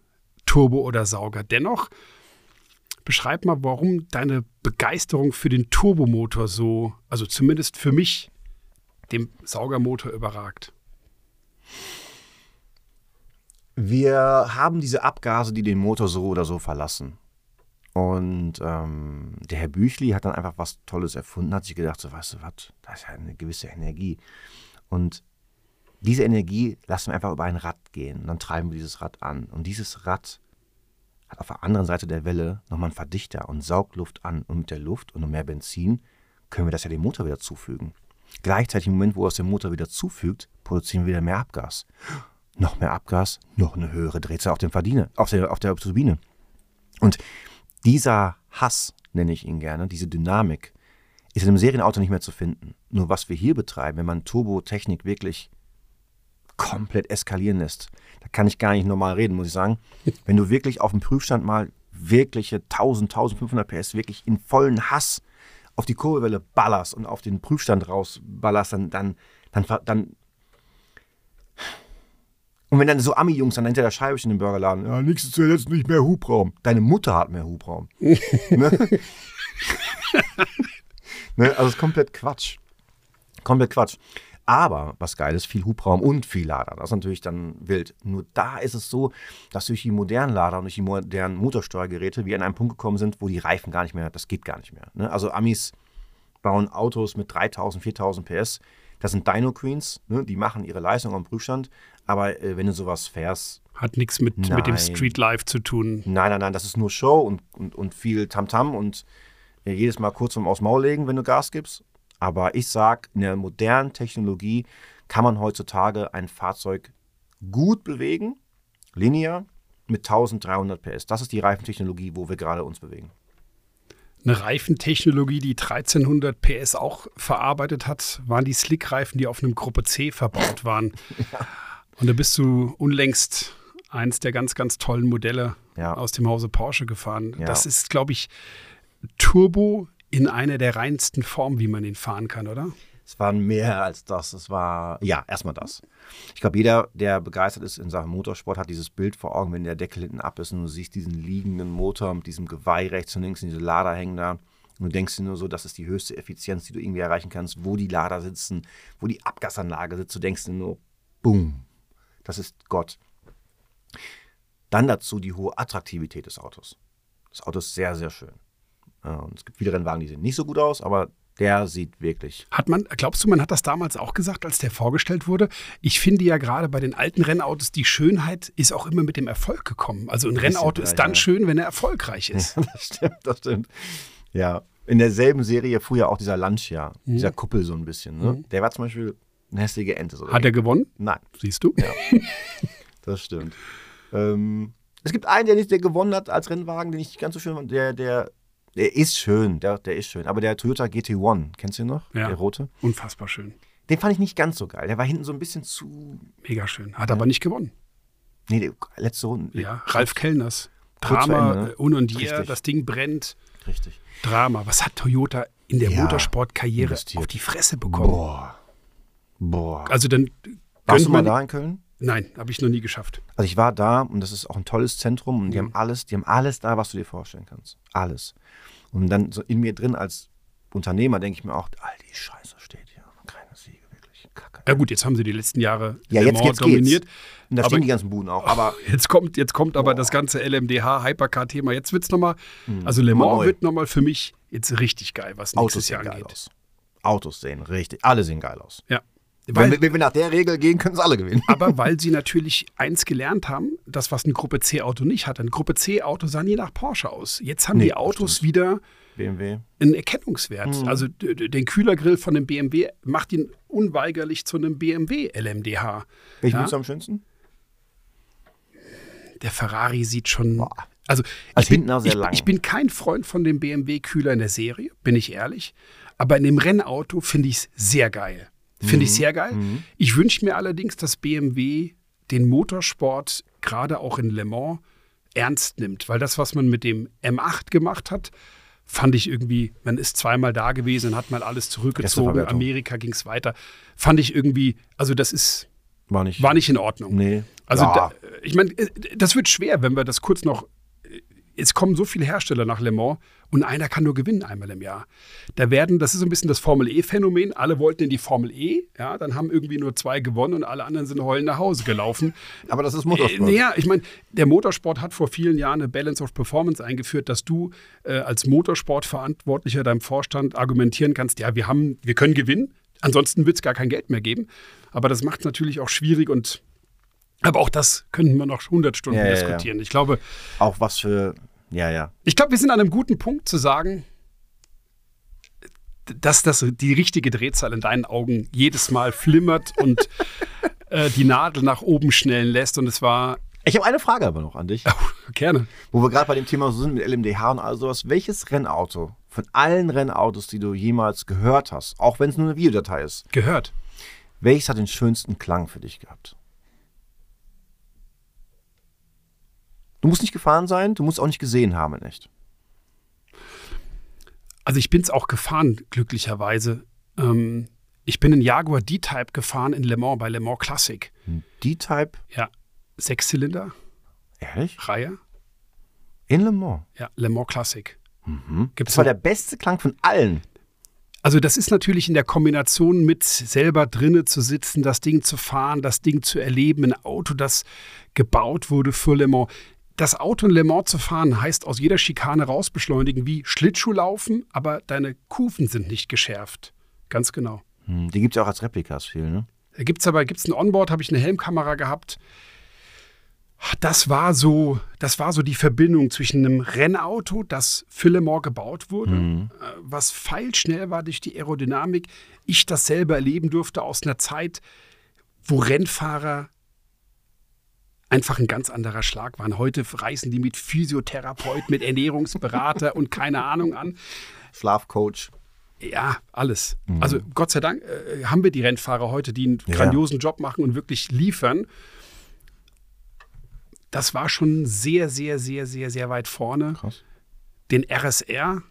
Turbo oder Sauger. Dennoch, beschreib mal, warum deine Begeisterung für den Turbomotor so, also zumindest für mich, dem Saugermotor überragt. Wir haben diese Abgase, die den Motor so oder so verlassen. Und ähm, der Herr Büchli hat dann einfach was Tolles erfunden, hat sich gedacht, so weißt du was, da ist ja eine gewisse Energie. Und diese Energie lassen wir einfach über ein Rad gehen und dann treiben wir dieses Rad an. Und dieses Rad hat auf der anderen Seite der Welle nochmal einen Verdichter und saugt Luft an. Und mit der Luft und mehr Benzin können wir das ja dem Motor wieder zufügen. Gleichzeitig im Moment, wo er es dem Motor wieder zufügt, produzieren wir wieder mehr Abgas. Noch mehr Abgas, noch eine höhere Drehzahl auf dem Verdiener, auf der, auf der Turbine. Und dieser Hass, nenne ich ihn gerne, diese Dynamik, ist in einem Serienauto nicht mehr zu finden. Nur was wir hier betreiben, wenn man Turbotechnik wirklich komplett eskalieren lässt, da kann ich gar nicht normal reden, muss ich sagen. Wenn du wirklich auf dem Prüfstand mal wirkliche tausend, tausendfünfhundert P S wirklich in vollen Hass auf die Kurbelwelle ballerst und auf den Prüfstand rausballerst, dann, dann, dann, dann und wenn dann so Ami-Jungs dann hinter der Scheibe in den Burgerladen, ja, nichts zu jetzt nicht mehr Hubraum. Deine Mutter hat mehr Hubraum. ne? ne? Also es ist komplett Quatsch. Komplett Quatsch. Aber was geil ist, viel Hubraum und viel Lader. Das ist natürlich dann wild. Nur da ist es so, dass durch die modernen Lader und durch die modernen Motorsteuergeräte wir an einen Punkt gekommen sind, wo die Reifen gar nicht mehr, das geht gar nicht mehr. Ne? Also Amis bauen Autos mit dreitausend, viertausend P S. Das sind Dino-Queens, ne? Die machen ihre Leistung am Prüfstand. Aber äh, wenn du sowas fährst... Hat nichts mit, mit dem Streetlife zu tun. Nein, nein, nein, das ist nur Show und, und, und viel Tamtam und äh, jedes Mal kurz um aufs Maul legen, wenn du Gas gibst. Aber ich sag, in der modernen Technologie kann man heutzutage ein Fahrzeug gut bewegen, linear, mit dreizehnhundert P S. Das ist die Reifentechnologie, wo wir gerade uns bewegen. Eine Reifentechnologie, die dreizehnhundert P S auch verarbeitet hat, waren die Slick-Reifen, die auf einem Gruppe C verbaut waren. Ja. Und da bist du unlängst eins der ganz, ganz tollen Modelle ja. aus dem Hause Porsche gefahren. Ja. Das ist, glaube ich, Turbo in einer der reinsten Formen, wie man ihn fahren kann, oder? Es waren mehr als das. Es war, ja, erstmal das. Ich glaube, jeder, der begeistert ist in Sachen Motorsport, hat dieses Bild vor Augen, wenn der Deckel hinten ab ist und du siehst diesen liegenden Motor mit diesem Geweih rechts und links und diese Lader hängen da. Und du denkst dir nur so, das ist die höchste Effizienz, die du irgendwie erreichen kannst, wo die Lader sitzen, wo die Abgasanlage sitzt. Du denkst dir nur, boom, das ist Gott. Dann dazu die hohe Attraktivität des Autos. Das Auto ist sehr, sehr schön. Und es gibt viele Rennwagen, die sehen nicht so gut aus, aber der sieht wirklich. Hat man, glaubst du, man hat das damals auch gesagt, als der vorgestellt wurde? Ich finde ja gerade bei den alten Rennautos, die Schönheit ist auch immer mit dem Erfolg gekommen. Also ein Rennauto ist dann schön, wenn er erfolgreich ist. Ja, das stimmt, das stimmt. Ja, in derselben Serie fuhr ja auch dieser Lancia, mhm. dieser Kuppel so ein bisschen. Ne? Mhm. Der war zum Beispiel eine hässliche Ente. So hat er gewonnen? Nein. Siehst du? Ja, das stimmt. Ähm, es gibt einen, der nicht der gewonnen hat als Rennwagen, den ich nicht ganz so schön fand, der... der Der ist schön, der, der ist schön. Aber der Toyota G T eins, kennst du ihn noch? Ja. Der rote. Unfassbar schön. Den fand ich nicht ganz so geil. Der war hinten so ein bisschen zu... Mega schön. Hat ja. aber nicht gewonnen. Nee, die letzte Runde. Ja, Ralf Kellners. Drama, Ende, ne? Un und Ihr, das Ding brennt. Richtig. Drama. Was hat Toyota in der ja, Motorsportkarriere auf die Fresse bekommen? Boah. Boah. Also dann... Warst du mal da in Köln? Nein, habe ich noch nie geschafft. Also ich war da und das ist auch ein tolles Zentrum und die haben alles, die haben alles da, was du dir vorstellen kannst. Alles. Und dann so in mir drin als Unternehmer denke ich mir auch, all die Scheiße steht hier. Keine Siege, wirklich. Kacke. Ja gut, jetzt haben sie die letzten Jahre ja, jetzt, jetzt dominiert. Geht's. Und da aber stehen die ganzen Buden auch. Aber jetzt kommt, jetzt kommt aber boah. Das ganze L M D H-Hypercar-Thema. Jetzt wird es nochmal, mhm. also Le Mans Neu. wird nochmal für mich jetzt richtig geil, was nächstes Autos Jahr angeht. Aus. Autos sehen richtig, alle sehen geil aus. Ja. Weil, wenn, wenn wir nach der Regel gehen, können es alle gewinnen. Aber weil sie natürlich eins gelernt haben, das, was ein Gruppe-C-Auto nicht hatte. Ein Gruppe-C-Auto sah nie nach Porsche aus. Jetzt haben nee, die Autos stimmt. wieder B M W. Einen Erkennungswert. Mhm. Also den Kühlergrill von dem B M W macht ihn unweigerlich zu einem B M W L M D H. Welchen findest du am schönsten? Der Ferrari sieht schon... Boah. Also, also ich, bin, sehr ich, lang. ich bin kein Freund von dem B M W Kühler in der Serie, bin ich ehrlich. Aber in dem Rennauto finde ich es sehr geil. Finde ich sehr geil. Mhm. Ich wünsche mir allerdings, dass B M W den Motorsport gerade auch in Le Mans ernst nimmt. Weil das, was man mit dem M acht gemacht hat, fand ich irgendwie, man ist zweimal da gewesen und hat mal alles zurückgezogen. Amerika ging es weiter. Fand ich irgendwie, also das ist, war nicht, war nicht in Ordnung. Nee. Also ja. da, ich meine, das wird schwer, wenn wir das kurz noch, es kommen so viele Hersteller nach Le Mans und einer kann nur gewinnen einmal im Jahr. Da werden, das ist so ein bisschen das Formel-E-Phänomen, alle wollten in die Formel E, ja, dann haben irgendwie nur zwei gewonnen und alle anderen sind heulend nach Hause gelaufen. Aber das ist Motorsport. Äh, naja, ich meine, der Motorsport hat vor vielen Jahren eine Balance of Performance eingeführt, dass du äh, als Motorsportverantwortlicher deinem Vorstand argumentieren kannst, ja, wir haben, wir können gewinnen, ansonsten wird es gar kein Geld mehr geben. Aber das macht es natürlich auch schwierig und aber auch das könnten wir noch hundert Stunden ja, diskutieren. Ja. Ich glaube... Auch was für... Ja, ja. Ich glaube, wir sind an einem guten Punkt zu sagen, dass das die richtige Drehzahl in deinen Augen jedes Mal flimmert und äh, die Nadel nach oben schnellen lässt. Und es war... Ich habe eine Frage aber noch an dich. Oh, gerne. Wo wir gerade bei dem Thema so sind mit L M D H und all sowas. Welches Rennauto von allen Rennautos, die du jemals gehört hast, auch wenn es nur eine Videodatei ist... Gehört. Welches hat den schönsten Klang für dich gehabt? Du musst nicht gefahren sein, du musst auch nicht gesehen haben in echt. Also ich bin es auch gefahren, glücklicherweise. Ähm, ich bin in Jaguar D-Type gefahren in Le Mans, bei Le Mans Classic. D-Type? Ja, Sechszylinder. Ehrlich? Reihe. In Le Mans? Ja, Le Mans Classic. Mhm. Gibt's das war noch? Der beste Klang von allen. Also das ist natürlich in der Kombination mit selber drinnen zu sitzen, das Ding zu fahren, das Ding zu erleben, ein Auto, das gebaut wurde für Le Mans. Das Auto in Le Mans zu fahren heißt aus jeder Schikane rausbeschleunigen wie Schlittschuhlaufen, aber deine Kufen sind nicht geschärft. Ganz genau. Die gibt es ja auch als Replikas viel, ne? Da gibt es aber, gibt es ein Onboard, habe ich eine Helmkamera gehabt. Das war so, das war so die Verbindung zwischen einem Rennauto, das für Le Mans gebaut wurde, mhm. was feilschnell war durch die Aerodynamik. Ich das selber erleben durfte aus einer Zeit, wo Rennfahrer einfach ein ganz anderer Schlag waren. Heute reisen die mit Physiotherapeut, mit Ernährungsberater und keine Ahnung an. Schlafcoach. Ja, alles. Mhm. Also Gott sei Dank äh, haben wir die Rennfahrer heute, die einen ja. grandiosen Job machen und wirklich liefern. Das war schon sehr, sehr, sehr, sehr, sehr weit vorne. Krass. Den R S R,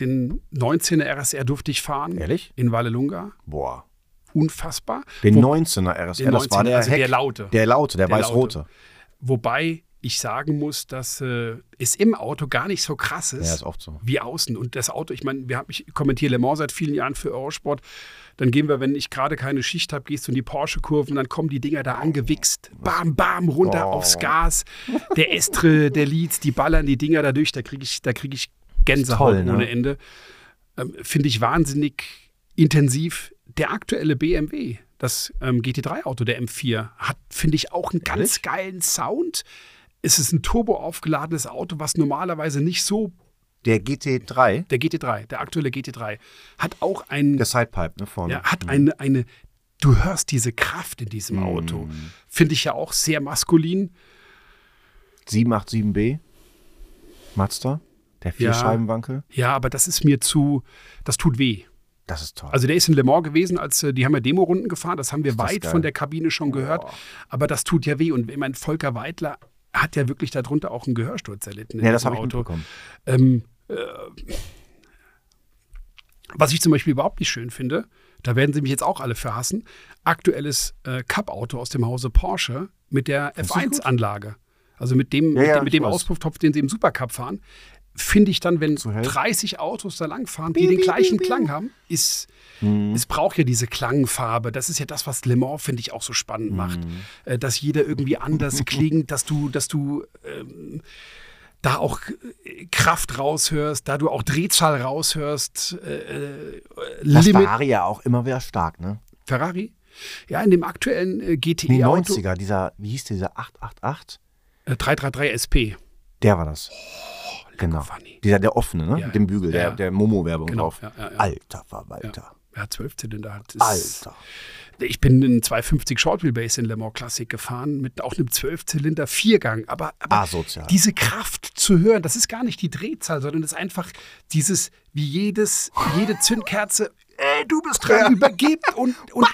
den neunzehner R S R durfte ich fahren. Ehrlich? In Vallelunga. Boah. Unfassbar. Den Wo, neunzehner R S R, den neunzehner, das war der, also Heck, der Laute. Der Laute, der, der weiß-rote. Wobei ich sagen muss, dass äh, es im Auto gar nicht so krass ist, ja, ist oft so. Wie außen. Und das Auto, ich meine, wir haben, ich kommentiere Le Mans seit vielen Jahren für Eurosport. Dann gehen wir, wenn ich gerade keine Schicht habe, gehst du in die Porsche-Kurven, dann kommen die Dinger da angewichst. Bam, bam, runter oh. aufs Gas. Der Estre, der Leeds, die ballern die Dinger da durch. Da kriege ich, da krieg ich Gänsehaut toll, ne? ohne Ende. Ähm, Finde ich wahnsinnig intensiv. Der aktuelle B M W, das ähm, G T drei Auto, der M vier, hat, finde ich, auch einen ganz Ehrlich? geilen Sound. Es ist ein turboaufgeladenes Auto, was normalerweise nicht so... Der G T drei? Der G T drei, der aktuelle G T drei. Hat auch einen... Der Sidepipe, ne, vorne. Ja, hat mhm. eine, eine... Du hörst diese Kraft in diesem mhm. Auto. Finde ich ja auch sehr maskulin. sieben acht sieben B, Mazda, der Vierscheibenwankel. Ja, ja, aber das ist mir zu... Das tut weh. Das ist toll. Also der ist in Le Mans gewesen, als die haben ja Demorunden gefahren. Das haben wir weit geil. von der Kabine schon gehört. Boah. Aber das tut ja weh. Und ich meine, Volker Weidler hat ja wirklich darunter auch einen Gehörsturz erlitten. Ja, das habe ich mitbekommen. Ähm, äh, was ich zum Beispiel überhaupt nicht schön finde, da werden sie mich jetzt auch alle für hassen, aktuelles äh, Cup-Auto aus dem Hause Porsche mit der F eins Anlage. Also mit dem, ja, mit dem, mit dem Auspufftopf, den sie im Supercup fahren. Finde ich dann, wenn so dreißig Autos da langfahren, die bing, den gleichen bing, bing. Klang haben, ist, mhm. es braucht ja diese Klangfarbe. Das ist ja das, was Le Mans, finde ich, auch so spannend mhm. macht. Äh, dass jeder irgendwie anders klingt, dass du, dass du ähm, da auch Kraft raushörst, da du auch Drehzahl raushörst. Äh, das Limit. Ferrari ja auch immer wieder stark, ne? Ferrari? Ja, in dem aktuellen äh, G T E Auto. neunziger, dieser, wie hieß dieser, acht acht acht? Äh, drei drei drei S P. Der war das. Genau, dieser, der offene, ne? Ja, mit dem Bügel, ja, der, der Momo-Werbung genau, drauf. Ja, ja, ja. Alter Verwalter. Ja, zwölf Zylinder hat es. Alter. Ich bin in zwei fünfzig Shortwheelbase in Le Mans Classic gefahren, mit auch einem zwölf Zylinder Viergang. Aber, aber diese Kraft zu hören, das ist gar nicht die Drehzahl, sondern es ist einfach dieses, wie jedes, jede Zündkerze, äh, du bist dran, ja. übergibt und, und,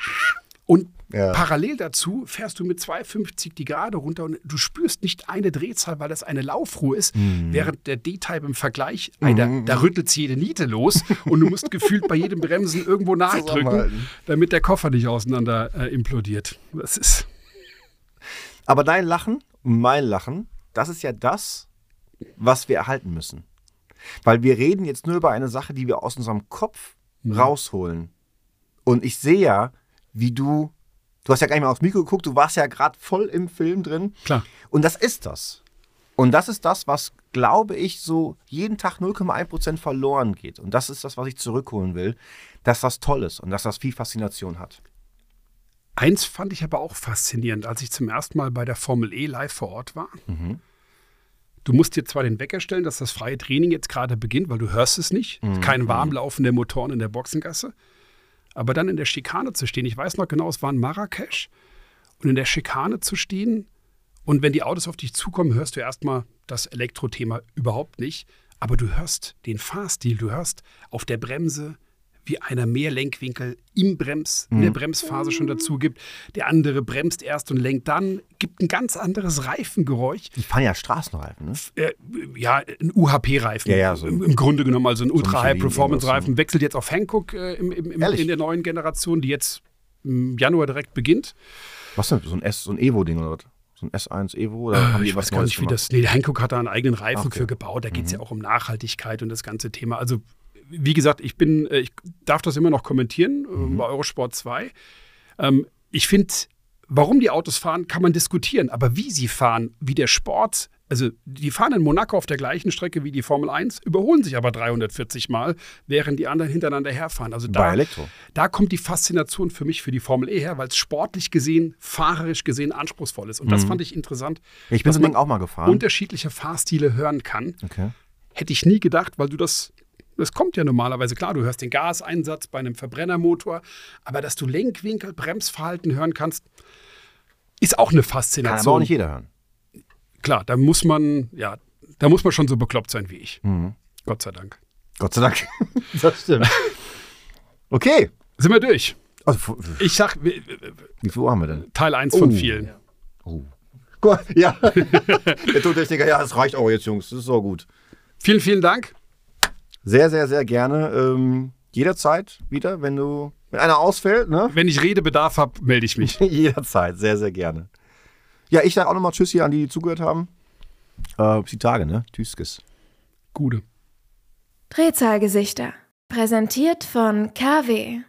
und ja. parallel dazu fährst du mit zwei fünfzig die Gerade runter und du spürst nicht eine Drehzahl, weil das eine Laufruhe ist, mhm. während der D-Type im Vergleich, Alter, mhm. da rüttelt es jede Niete los und du musst gefühlt bei jedem Bremsen irgendwo nachdrücken, damit der Koffer nicht auseinander äh, implodiert. Das ist. Aber dein Lachen, mein Lachen, das ist ja das, was wir erhalten müssen. Weil wir reden jetzt nur über eine Sache, die wir aus unserem Kopf mhm. rausholen. Und ich sehe ja, wie du Du hast ja gar nicht mal aufs Mikro geguckt, du warst ja gerade voll im Film drin. Klar. Und das ist das. Und das ist das, was, glaube ich, so jeden Tag null Komma eins Prozent verloren geht. Und das ist das, was ich zurückholen will, dass das toll ist und dass das viel Faszination hat. Eins fand ich aber auch faszinierend, als ich zum ersten Mal bei der Formel E live vor Ort war. Mhm. Du musst dir zwar den Wecker stellen, dass das freie Training jetzt gerade beginnt, weil du hörst es nicht. Mhm. Kein Warmlaufen der Motoren in der Boxengasse. Aber dann in der Schikane zu stehen, ich weiß noch genau, es war in Marrakesch, und in der Schikane zu stehen und wenn die Autos auf dich zukommen, hörst du erstmal das Elektrothema überhaupt nicht, aber du hörst den Fahrstil, du hörst auf der Bremse, wie einer mehr Lenkwinkel im Brems, in der Bremsphase schon dazu gibt, der andere bremst erst und lenkt dann, gibt ein ganz anderes Reifengeräusch. Die fahren ja Straßenreifen, ne? Äh, ja, ein U H P Reifen. Ja, ja, so Im, Im Grunde genommen, also ein Ultra-High-Performance-Reifen. Wechselt jetzt auf Hankook äh, im, im, im, in der neuen Generation, die jetzt im Januar direkt beginnt. Was denn? So ein S, so ein Evo-Ding oder was? So ein S eins Evo? Oder äh, haben die ich was weiß gar Neues nicht, wie gemacht? Das... Nee, Hankook hat da einen eigenen Reifen okay. für gebaut. Da geht es mhm. ja auch um Nachhaltigkeit und das ganze Thema. Also, wie gesagt, ich bin, ich darf das immer noch kommentieren mhm. bei Eurosport zwei. Ähm, ich finde... Warum die Autos fahren, kann man diskutieren, aber wie sie fahren, wie der Sport Also die fahren in Monaco auf der gleichen Strecke wie die Formel eins, überholen sich aber dreihundertvierzig Mal, während die anderen hintereinander herfahren. Also da, da kommt die Faszination für mich für die Formel E her, weil es sportlich gesehen, fahrerisch gesehen anspruchsvoll ist. Und mhm. das fand ich interessant, ich bin dass man auch mal gefahren. Unterschiedliche Fahrstile hören kann. Okay. Hätte ich nie gedacht, weil du das, das kommt ja normalerweise, klar, du hörst den Gaseinsatz bei einem Verbrennermotor, aber dass du Lenkwinkel, Bremsverhalten hören kannst, ist auch eine Faszination. Kann aber auch nicht jeder hören. Klar, da muss man, ja, da muss man schon so bekloppt sein wie ich. Mhm. Gott sei Dank. Gott sei Dank. Das stimmt. Okay. Sind wir durch? Also, ich sag, wie viel Uhr haben wir denn? Teil eins oh. von vielen. Ja. Oh. Cool. Ja. Der Tontechniker, ja, das reicht auch jetzt, Jungs. Das ist so gut. Vielen, vielen Dank. Sehr, sehr, sehr gerne. Ähm, jederzeit wieder, wenn du, wenn einer ausfällt, ne? Wenn ich Redebedarf habe, melde ich mich. Jederzeit, sehr, sehr gerne. Ja, ich sage auch nochmal Tschüss hier an die, die zugehört haben. Äh, bis die Tage, ne? Tschüss. Gute. Drehzahlgesichter. Präsentiert von K W.